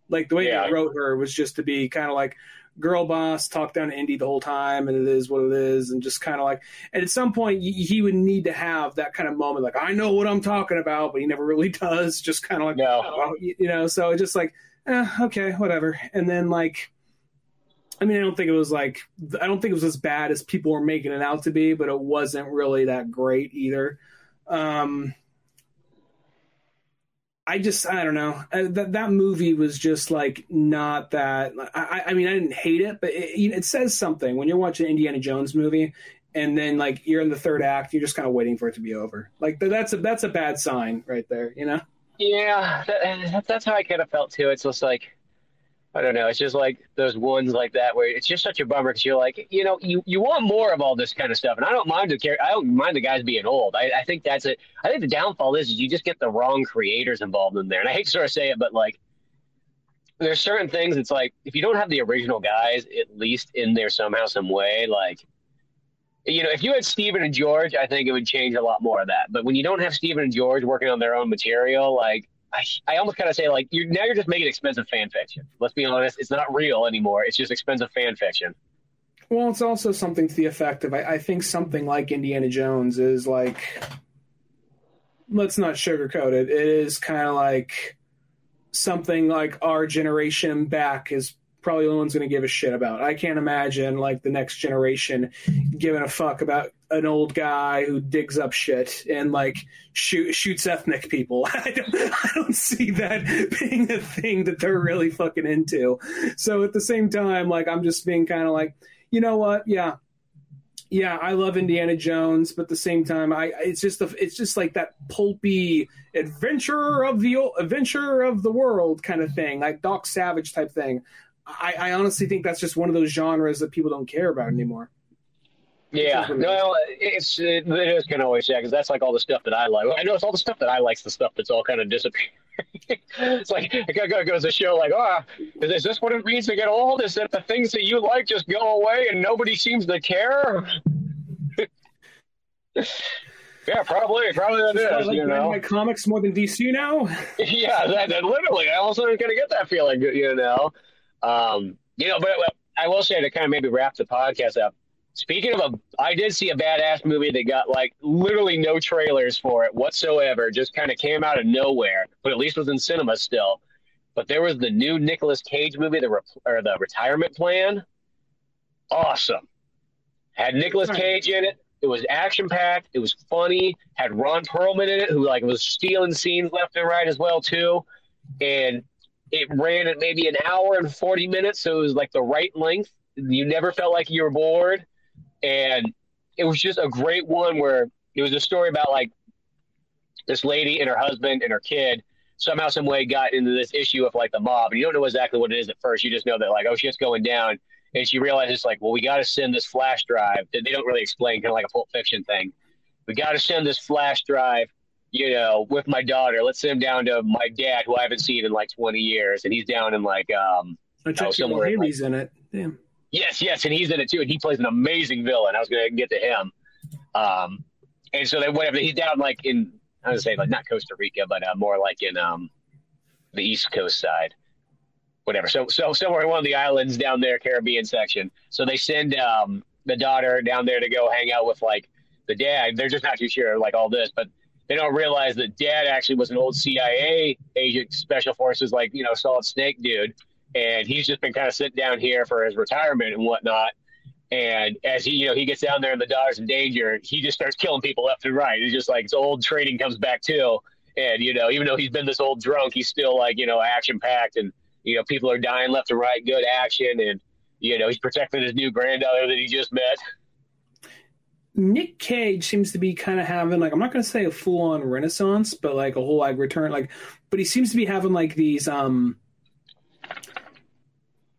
Like the way they wrote her was just to be kind of like girl boss, talk down to Indy the whole time, and it is what it is, and just kind of like. And at some point, he would need to have that kind of moment, like, I know what I'm talking about, but he never really does. Just kind of like, no. You know. So it's just like, okay, whatever. And then like, I mean, I don't think it was as bad as people were making it out to be, but it wasn't really that great either. I don't know. That movie was just like not that. I mean, I didn't hate it, but it says something when you're watching an Indiana Jones movie, and then like you're in the third act, you're just kind of waiting for it to be over. Like that's a bad sign right there, you know? Yeah, that's how I kind of felt too. It's just like, I don't know. It's just like those ones like that where it's just such a bummer because you're like, you know, you want more of all this kind of stuff. And I don't mind the guys being old. I think that's it. I think the downfall is you just get the wrong creators involved in there. And I hate to sort of say it, but like there's certain things. It's like if you don't have the original guys at least in there somehow, some way, like, you know, if you had Steven and George, I think it would change a lot more of that. But when you don't have Steven and George working on their own material, like, I almost kind of say, like, you're just making expensive fan fiction. Let's be honest. It's not real anymore. It's just expensive fan fiction. Well, it's also something to the effect of, I think something like Indiana Jones is like, let's not sugarcoat it. It is kind of like something like our generation back is probably no one's going to give a shit about. I can't imagine like the next generation giving a fuck about an old guy who digs up shit and like shoots ethnic people. I don't see that being a thing that they're really fucking into. So at the same time, like I'm just being kind of like, you know what? Yeah, I love Indiana Jones, but at the same time, it's just like that pulpy adventurer of the world kind of thing, like Doc Savage type thing. I honestly think that's just one of those genres that people don't care about anymore. Yeah, no, it is kind of always sad because that's like all the stuff that I like. I know it's all the stuff that I like, the stuff that's all kind of disappearing. It's like it goes to show, like, is this what it means to get old? Is that the things that you like just go away and nobody seems to care? Yeah, probably that is. Like, you know, my comics more than DC now. Yeah, that literally, I also kind of get that feeling, you know. You know, but I will say to kind of maybe wrap the podcast up. Speaking of, I did see a badass movie that got like literally no trailers for it whatsoever. Just kind of came out of nowhere, but at least was in cinema still. But there was the new Nicolas Cage movie, the Retirement Plan. Awesome. Had Nicolas Cage in it. It was action packed. It was funny. Had Ron Perlman in it, who like was stealing scenes left and right as well too. And it ran at maybe an hour and 40 minutes, so it was like the right length. You never felt like you were bored. And it was just a great one where it was a story about like this lady and her husband and her kid somehow, some way got into this issue of like the mob. And you don't know exactly what it is at first. You just know that like, oh, shit's going down. And she realizes like, well, we got to send this flash drive. They don't really explain, kind of like a Pulp Fiction thing. We got to send this flash drive, you know, with my daughter. Let's send him down to my dad, who I haven't seen in like 20 years. And he's down in like, somewhere. He's in it. Damn. Yes, and he's in it too, and he plays an amazing villain. I was going to get to him, and so they whatever he's down like in I would say like not Costa Rica, but more like in the East Coast side, whatever. So somewhere in one of the islands down there, Caribbean section. So they send the daughter down there to go hang out with like the dad. They're just not too sure like all this, but they don't realize that dad actually was an old CIA agent, special forces, like you know, solid snake dude. And he's just been kind of sitting down here for his retirement and whatnot. And as he, you know, he gets down there and the daughter's in danger, he just starts killing people left and right. It's just like his old training comes back too. And, you know, even though he's been this old drunk, he's still like, you know, action packed and, you know, people are dying left and right, good action. And, you know, he's protecting his new granddaughter that he just met. Nick Cage seems to be kind of having like, I'm not going to say a full on renaissance, but like a whole like return, like, but he seems to be having like these,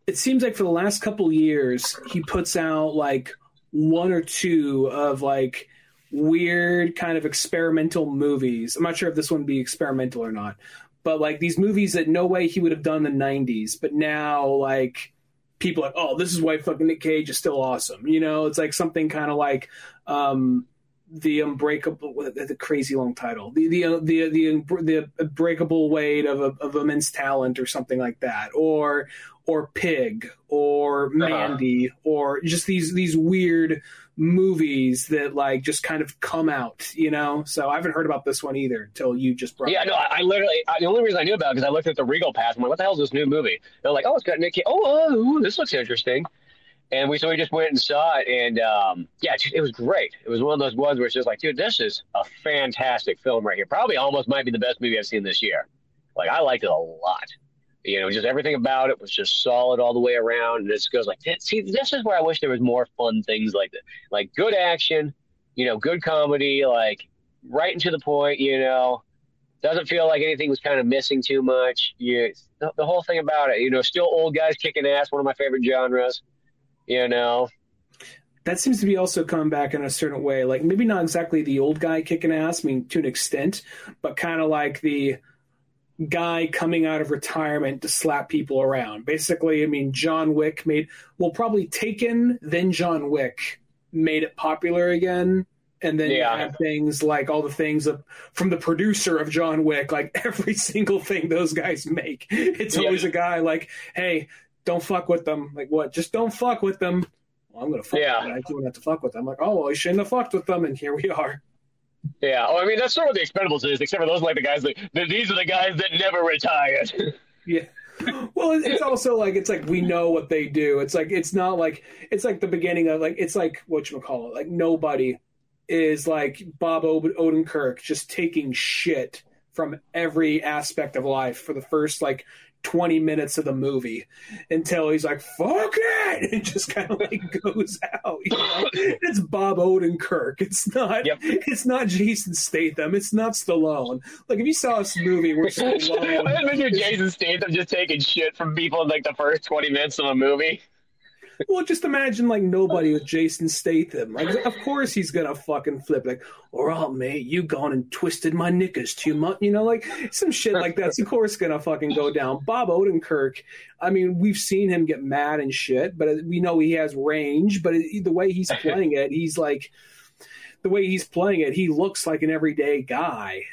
it seems like for the last couple years, he puts out like one or two of like weird kind of experimental movies. I'm not sure if this one would be experimental or not, but like these movies that no way he would have done in the 90s. But now like people are like, oh, this is why fucking Nick Cage is still awesome. You know, it's like something kind of like the Unbreakable, the crazy long title, the Unbreakable Weight of Immense Talent or something like that. Or Pig, or Mandy, or just these weird movies that like just kind of come out, you know. So I haven't heard about this one either until you just brought. Yeah, it. No, I literally the only reason I knew about it because I looked at the Regal Pass. I'm like, what the hell is this new movie? They're like, oh, it's got Nick Cage. Oh, this looks interesting. And we just went and saw it, and yeah, it was great. It was one of those ones where it's just like, dude, this is a fantastic film right here. Probably almost might be the best movie I've seen this year. Like, I liked it a lot. You know, just everything about it was just solid all the way around. And it goes like, see, this is where I wish there was more fun things like that. Like, good action, you know, good comedy, like, right and to the point, you know. Doesn't feel like anything was kind of missing too much. The whole thing about it, you know, still old guys kicking ass, one of my favorite genres, you know. That seems to be also coming back in a certain way. Like, maybe not exactly the old guy kicking ass, I mean, to an extent, but kind of like the guy coming out of retirement to slap people around. Basically, I mean, John Wick made, well, probably Taken, then John Wick made it popular again. And then you have things like all the things from the producer of John Wick, like every single thing those guys make. It's always a guy like, hey, don't fuck with them. Like, what? Just don't fuck with them. Well, I'm going to fuck with them. I don't have to fuck with them. I'm like, oh, well, you shouldn't have fucked with them. And here we are. Yeah. Oh, I mean, that's sort of what The Expendables is, except for those like the guys that these are the guys that never retired. Yeah. Well, it's also like, it's like we know what they do. It's like, it's not like, it's like the beginning of like, it's like whatchamacallit, like nobody is like Bob Odenkirk just taking shit from every aspect of life for the first like 20 minutes of the movie until he's like, fuck it, and just kind of like goes out. You know? It's Bob Odenkirk. It's not It's not Jason Statham. It's not Stallone. Like, if you saw this movie where Stallone... I imagine Jason Statham just taking shit from people in like the first 20 minutes of a movie. Well, just imagine, like, nobody with Jason Statham. Like, of course he's going to fucking flip. Like, all right, mate, you gone and twisted my knickers too much. You know, like, some shit like that's, of course, going to fucking go down. Bob Odenkirk, I mean, we've seen him get mad and shit, but we know he has range. But the way he's playing it, he's like... The way he's playing it, he looks like an everyday guy.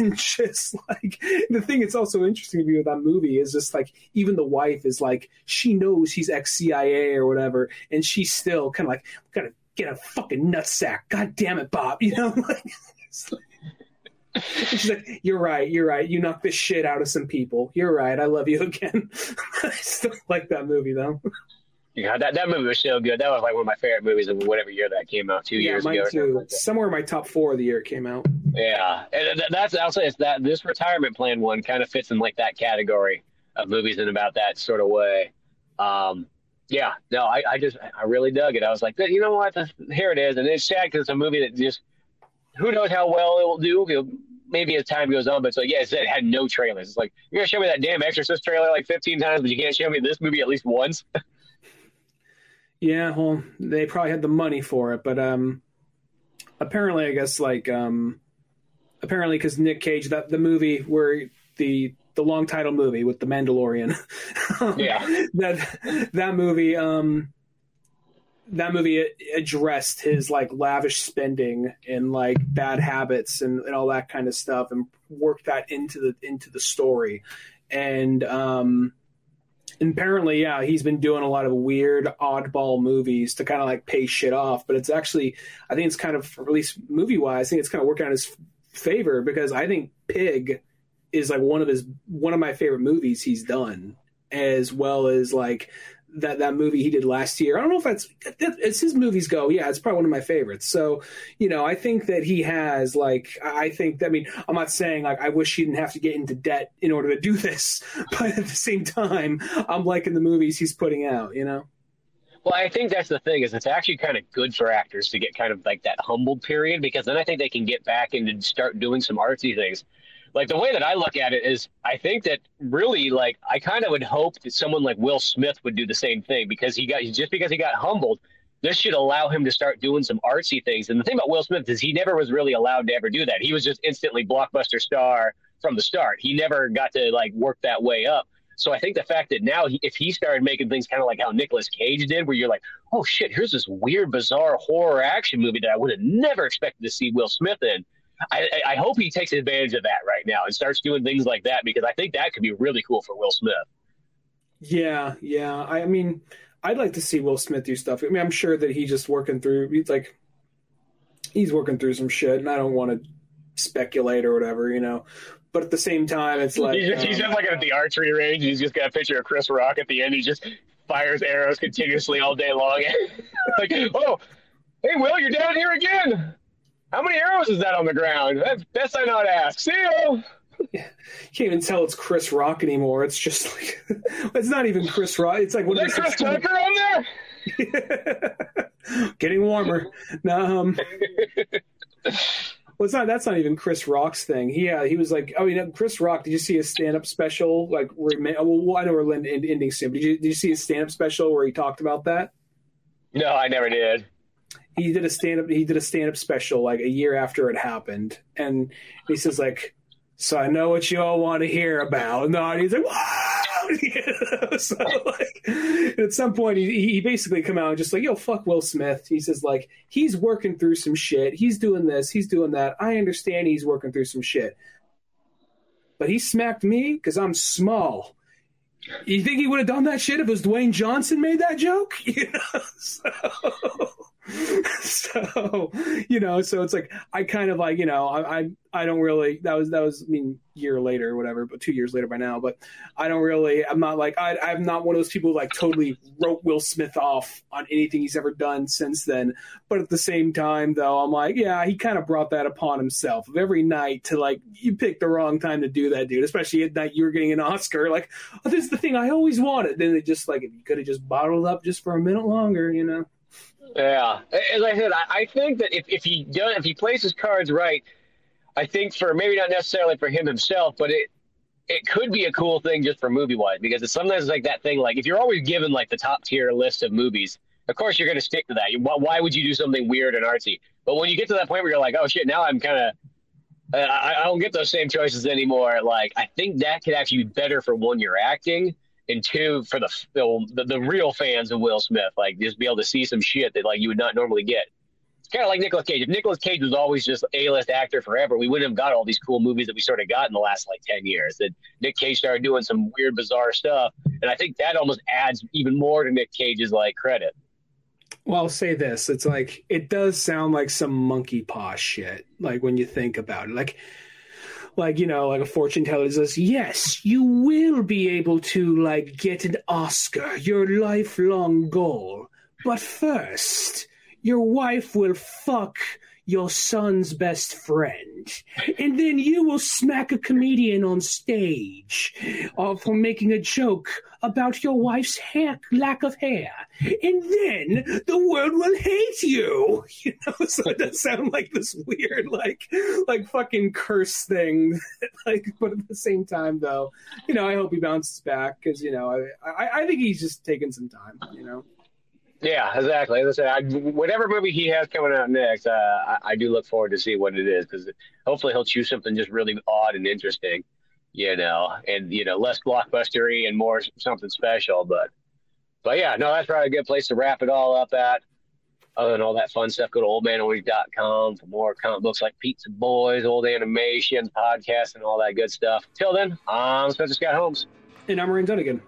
And just like the thing that's also interesting to me with that movie is just like even the wife is like, she knows he's ex-CIA or whatever, and she's still kind of like, gotta get a fucking nutsack. God damn it, Bob. You know, like, it's like, and she's like, You're right. You knocked the shit out of some people. You're right. I love you again. I still like that movie though. Yeah, that movie was so good. That was like one of my favorite movies of whatever year that came out, two years ago. Too. Like somewhere in my top four of the year it came out. Yeah, and I'll say it's that this retirement plan one kind of fits in like that category of movies in about that sort of way. I really dug it. I was like, you know what? Here it is, and it's sad because it's a movie that just who knows how well it will do. Maybe as time goes on, but so it had no trailers. It's like you're gonna show me that damn Exorcist trailer like 15 times, but you can't show me this movie at least once. Yeah, well, they probably had the money for it, but apparently, I guess, like, apparently because Nick Cage, that the movie where the long title movie with the Mandalorian, that movie addressed his like lavish spending and like bad habits and all that kind of stuff, and worked that into the story, And apparently, he's been doing a lot of weird, oddball movies to kind of like pay shit off. But it's actually, I think it's kind of, at least movie-wise, I think it's kind of working out in his favor because I think Pig is like one of my favorite movies he's done, as well as like that movie he did last year. I don't know if as his movies go, it's probably one of my favorites. So, you know, I think that he has like, I'm not saying like, I wish he didn't have to get into debt in order to do this, but at the same time, I'm liking the movies he's putting out, you know? Well, I think that's the thing is it's actually kind of good for actors to get kind of like that humbled period, because then I think they can get back and start doing some artsy things. Like, the way that I look at it is I think that really, like, I kind of would hope that someone like Will Smith would do the same thing because he got humbled. This should allow him to start doing some artsy things. And the thing about Will Smith is he never was really allowed to ever do that. He was just instantly blockbuster star from the start. He never got to, like, work that way up. So I think the fact that now if he started making things kind of like how Nicolas Cage did, where you're like, oh, shit, here's this weird, bizarre horror action movie that I would have never expected to see Will Smith in. I hope he takes advantage of that right now and starts doing things like that, because I think that could be really cool for Will Smith. Yeah. I mean, I'd like to see Will Smith do stuff. I mean, I'm sure that he's working through some shit, and I don't want to speculate or whatever, you know. But at the same time, it's like... he's just like at the archery range. He's just got a picture of Chris Rock at the end. He just fires arrows continuously all day long. Like, oh, hey, Will, you're down here again. How many arrows is that on the ground? Best I not ask. See you. you can't even tell it's Chris Rock anymore. It's just like, it's not even Chris Rock. It's like, is there Chris Tucker on there? Getting warmer. No, well, it's not, that's not even Chris Rock's thing. Yeah, he was like, oh, you know, Chris Rock, did you see his stand-up special? Like, well, I know we're ending soon. Did you see his stand-up special where he talked about that? No, I never did. He did a stand-up special like a year after it happened, and he says like, "So I know what you all want to hear about." And the audience like, "Wow!" You know? So like, and at some point he basically come out and just like, "Yo, fuck Will Smith." He says like, "He's working through some shit. He's doing this. He's doing that. I understand he's working through some shit, but he smacked me because I'm small." You think he would have done that shit if it was Dwayne Johnson made that joke? You know, so you know, so it's like I kind of like, you know, I don't really, that was I mean, year later or whatever, but 2 years later by now, but I don't really, I'm not like, I'm not one of those people who like totally wrote Will Smith off on anything he's ever done since then. But at the same time though, I'm like, yeah, he kind of brought that upon himself of every night to like, you picked the wrong time to do that, dude, especially at night you were getting an Oscar. Like, oh, this is the thing I always wanted. Then they just like, if you could have just bottled up just for a minute longer, you know? Yeah. As I said, I think that if he plays his cards right, I think for maybe not necessarily for himself, but it could be a cool thing just for movie-wise, because it's sometimes like that thing, like if you're always given like the top-tier list of movies, of course you're going to stick to that. Why would you do something weird and artsy? But when you get to that point where you're like, oh, shit, now I'm kind of – I don't get those same choices anymore. Like, I think that could actually be better for, one, your acting, and two, for the real fans of Will Smith, like just be able to see some shit that like you would not normally get. It's kind of like Nicolas Cage. If Nicolas Cage was always just A-list actor forever, we wouldn't have got all these cool movies that we sort of got in the last like 10 years. That Nick Cage started doing some weird, bizarre stuff, and I think that almost adds even more to Nick Cage's like credit. Well, I'll say this: it's like it does sound like some monkey paw shit, like when you think about it, like. Like, you know, like a fortune teller says, yes, you will be able to, like, get an Oscar, your lifelong goal. But first, your wife will fuck your son's best friend. And then you will smack a comedian on stage for making a joke about your wife's lack of hair. And then the world will hate you. You know, so it does sound like this weird, like fucking curse thing. Like, but at the same time, though, you know, I hope he bounces back because, you know, I think he's just taking some time, you know. Yeah, exactly. As I said, whatever movie he has coming out next, I do look forward to see what it is, because hopefully he'll choose something just really odd and interesting, you know, and, you know, less blockbustery and more something special. But yeah, no, that's probably a good place to wrap it all up at. Other than all that fun stuff, go to oldmanonly.com for more comic books like Pizza Boys, old animations, podcasts, and all that good stuff. Till then, I'm Spencer Scott Holmes. And I'm Ryan Dunigan.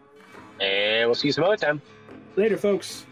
And we'll see you some other time. Later, folks.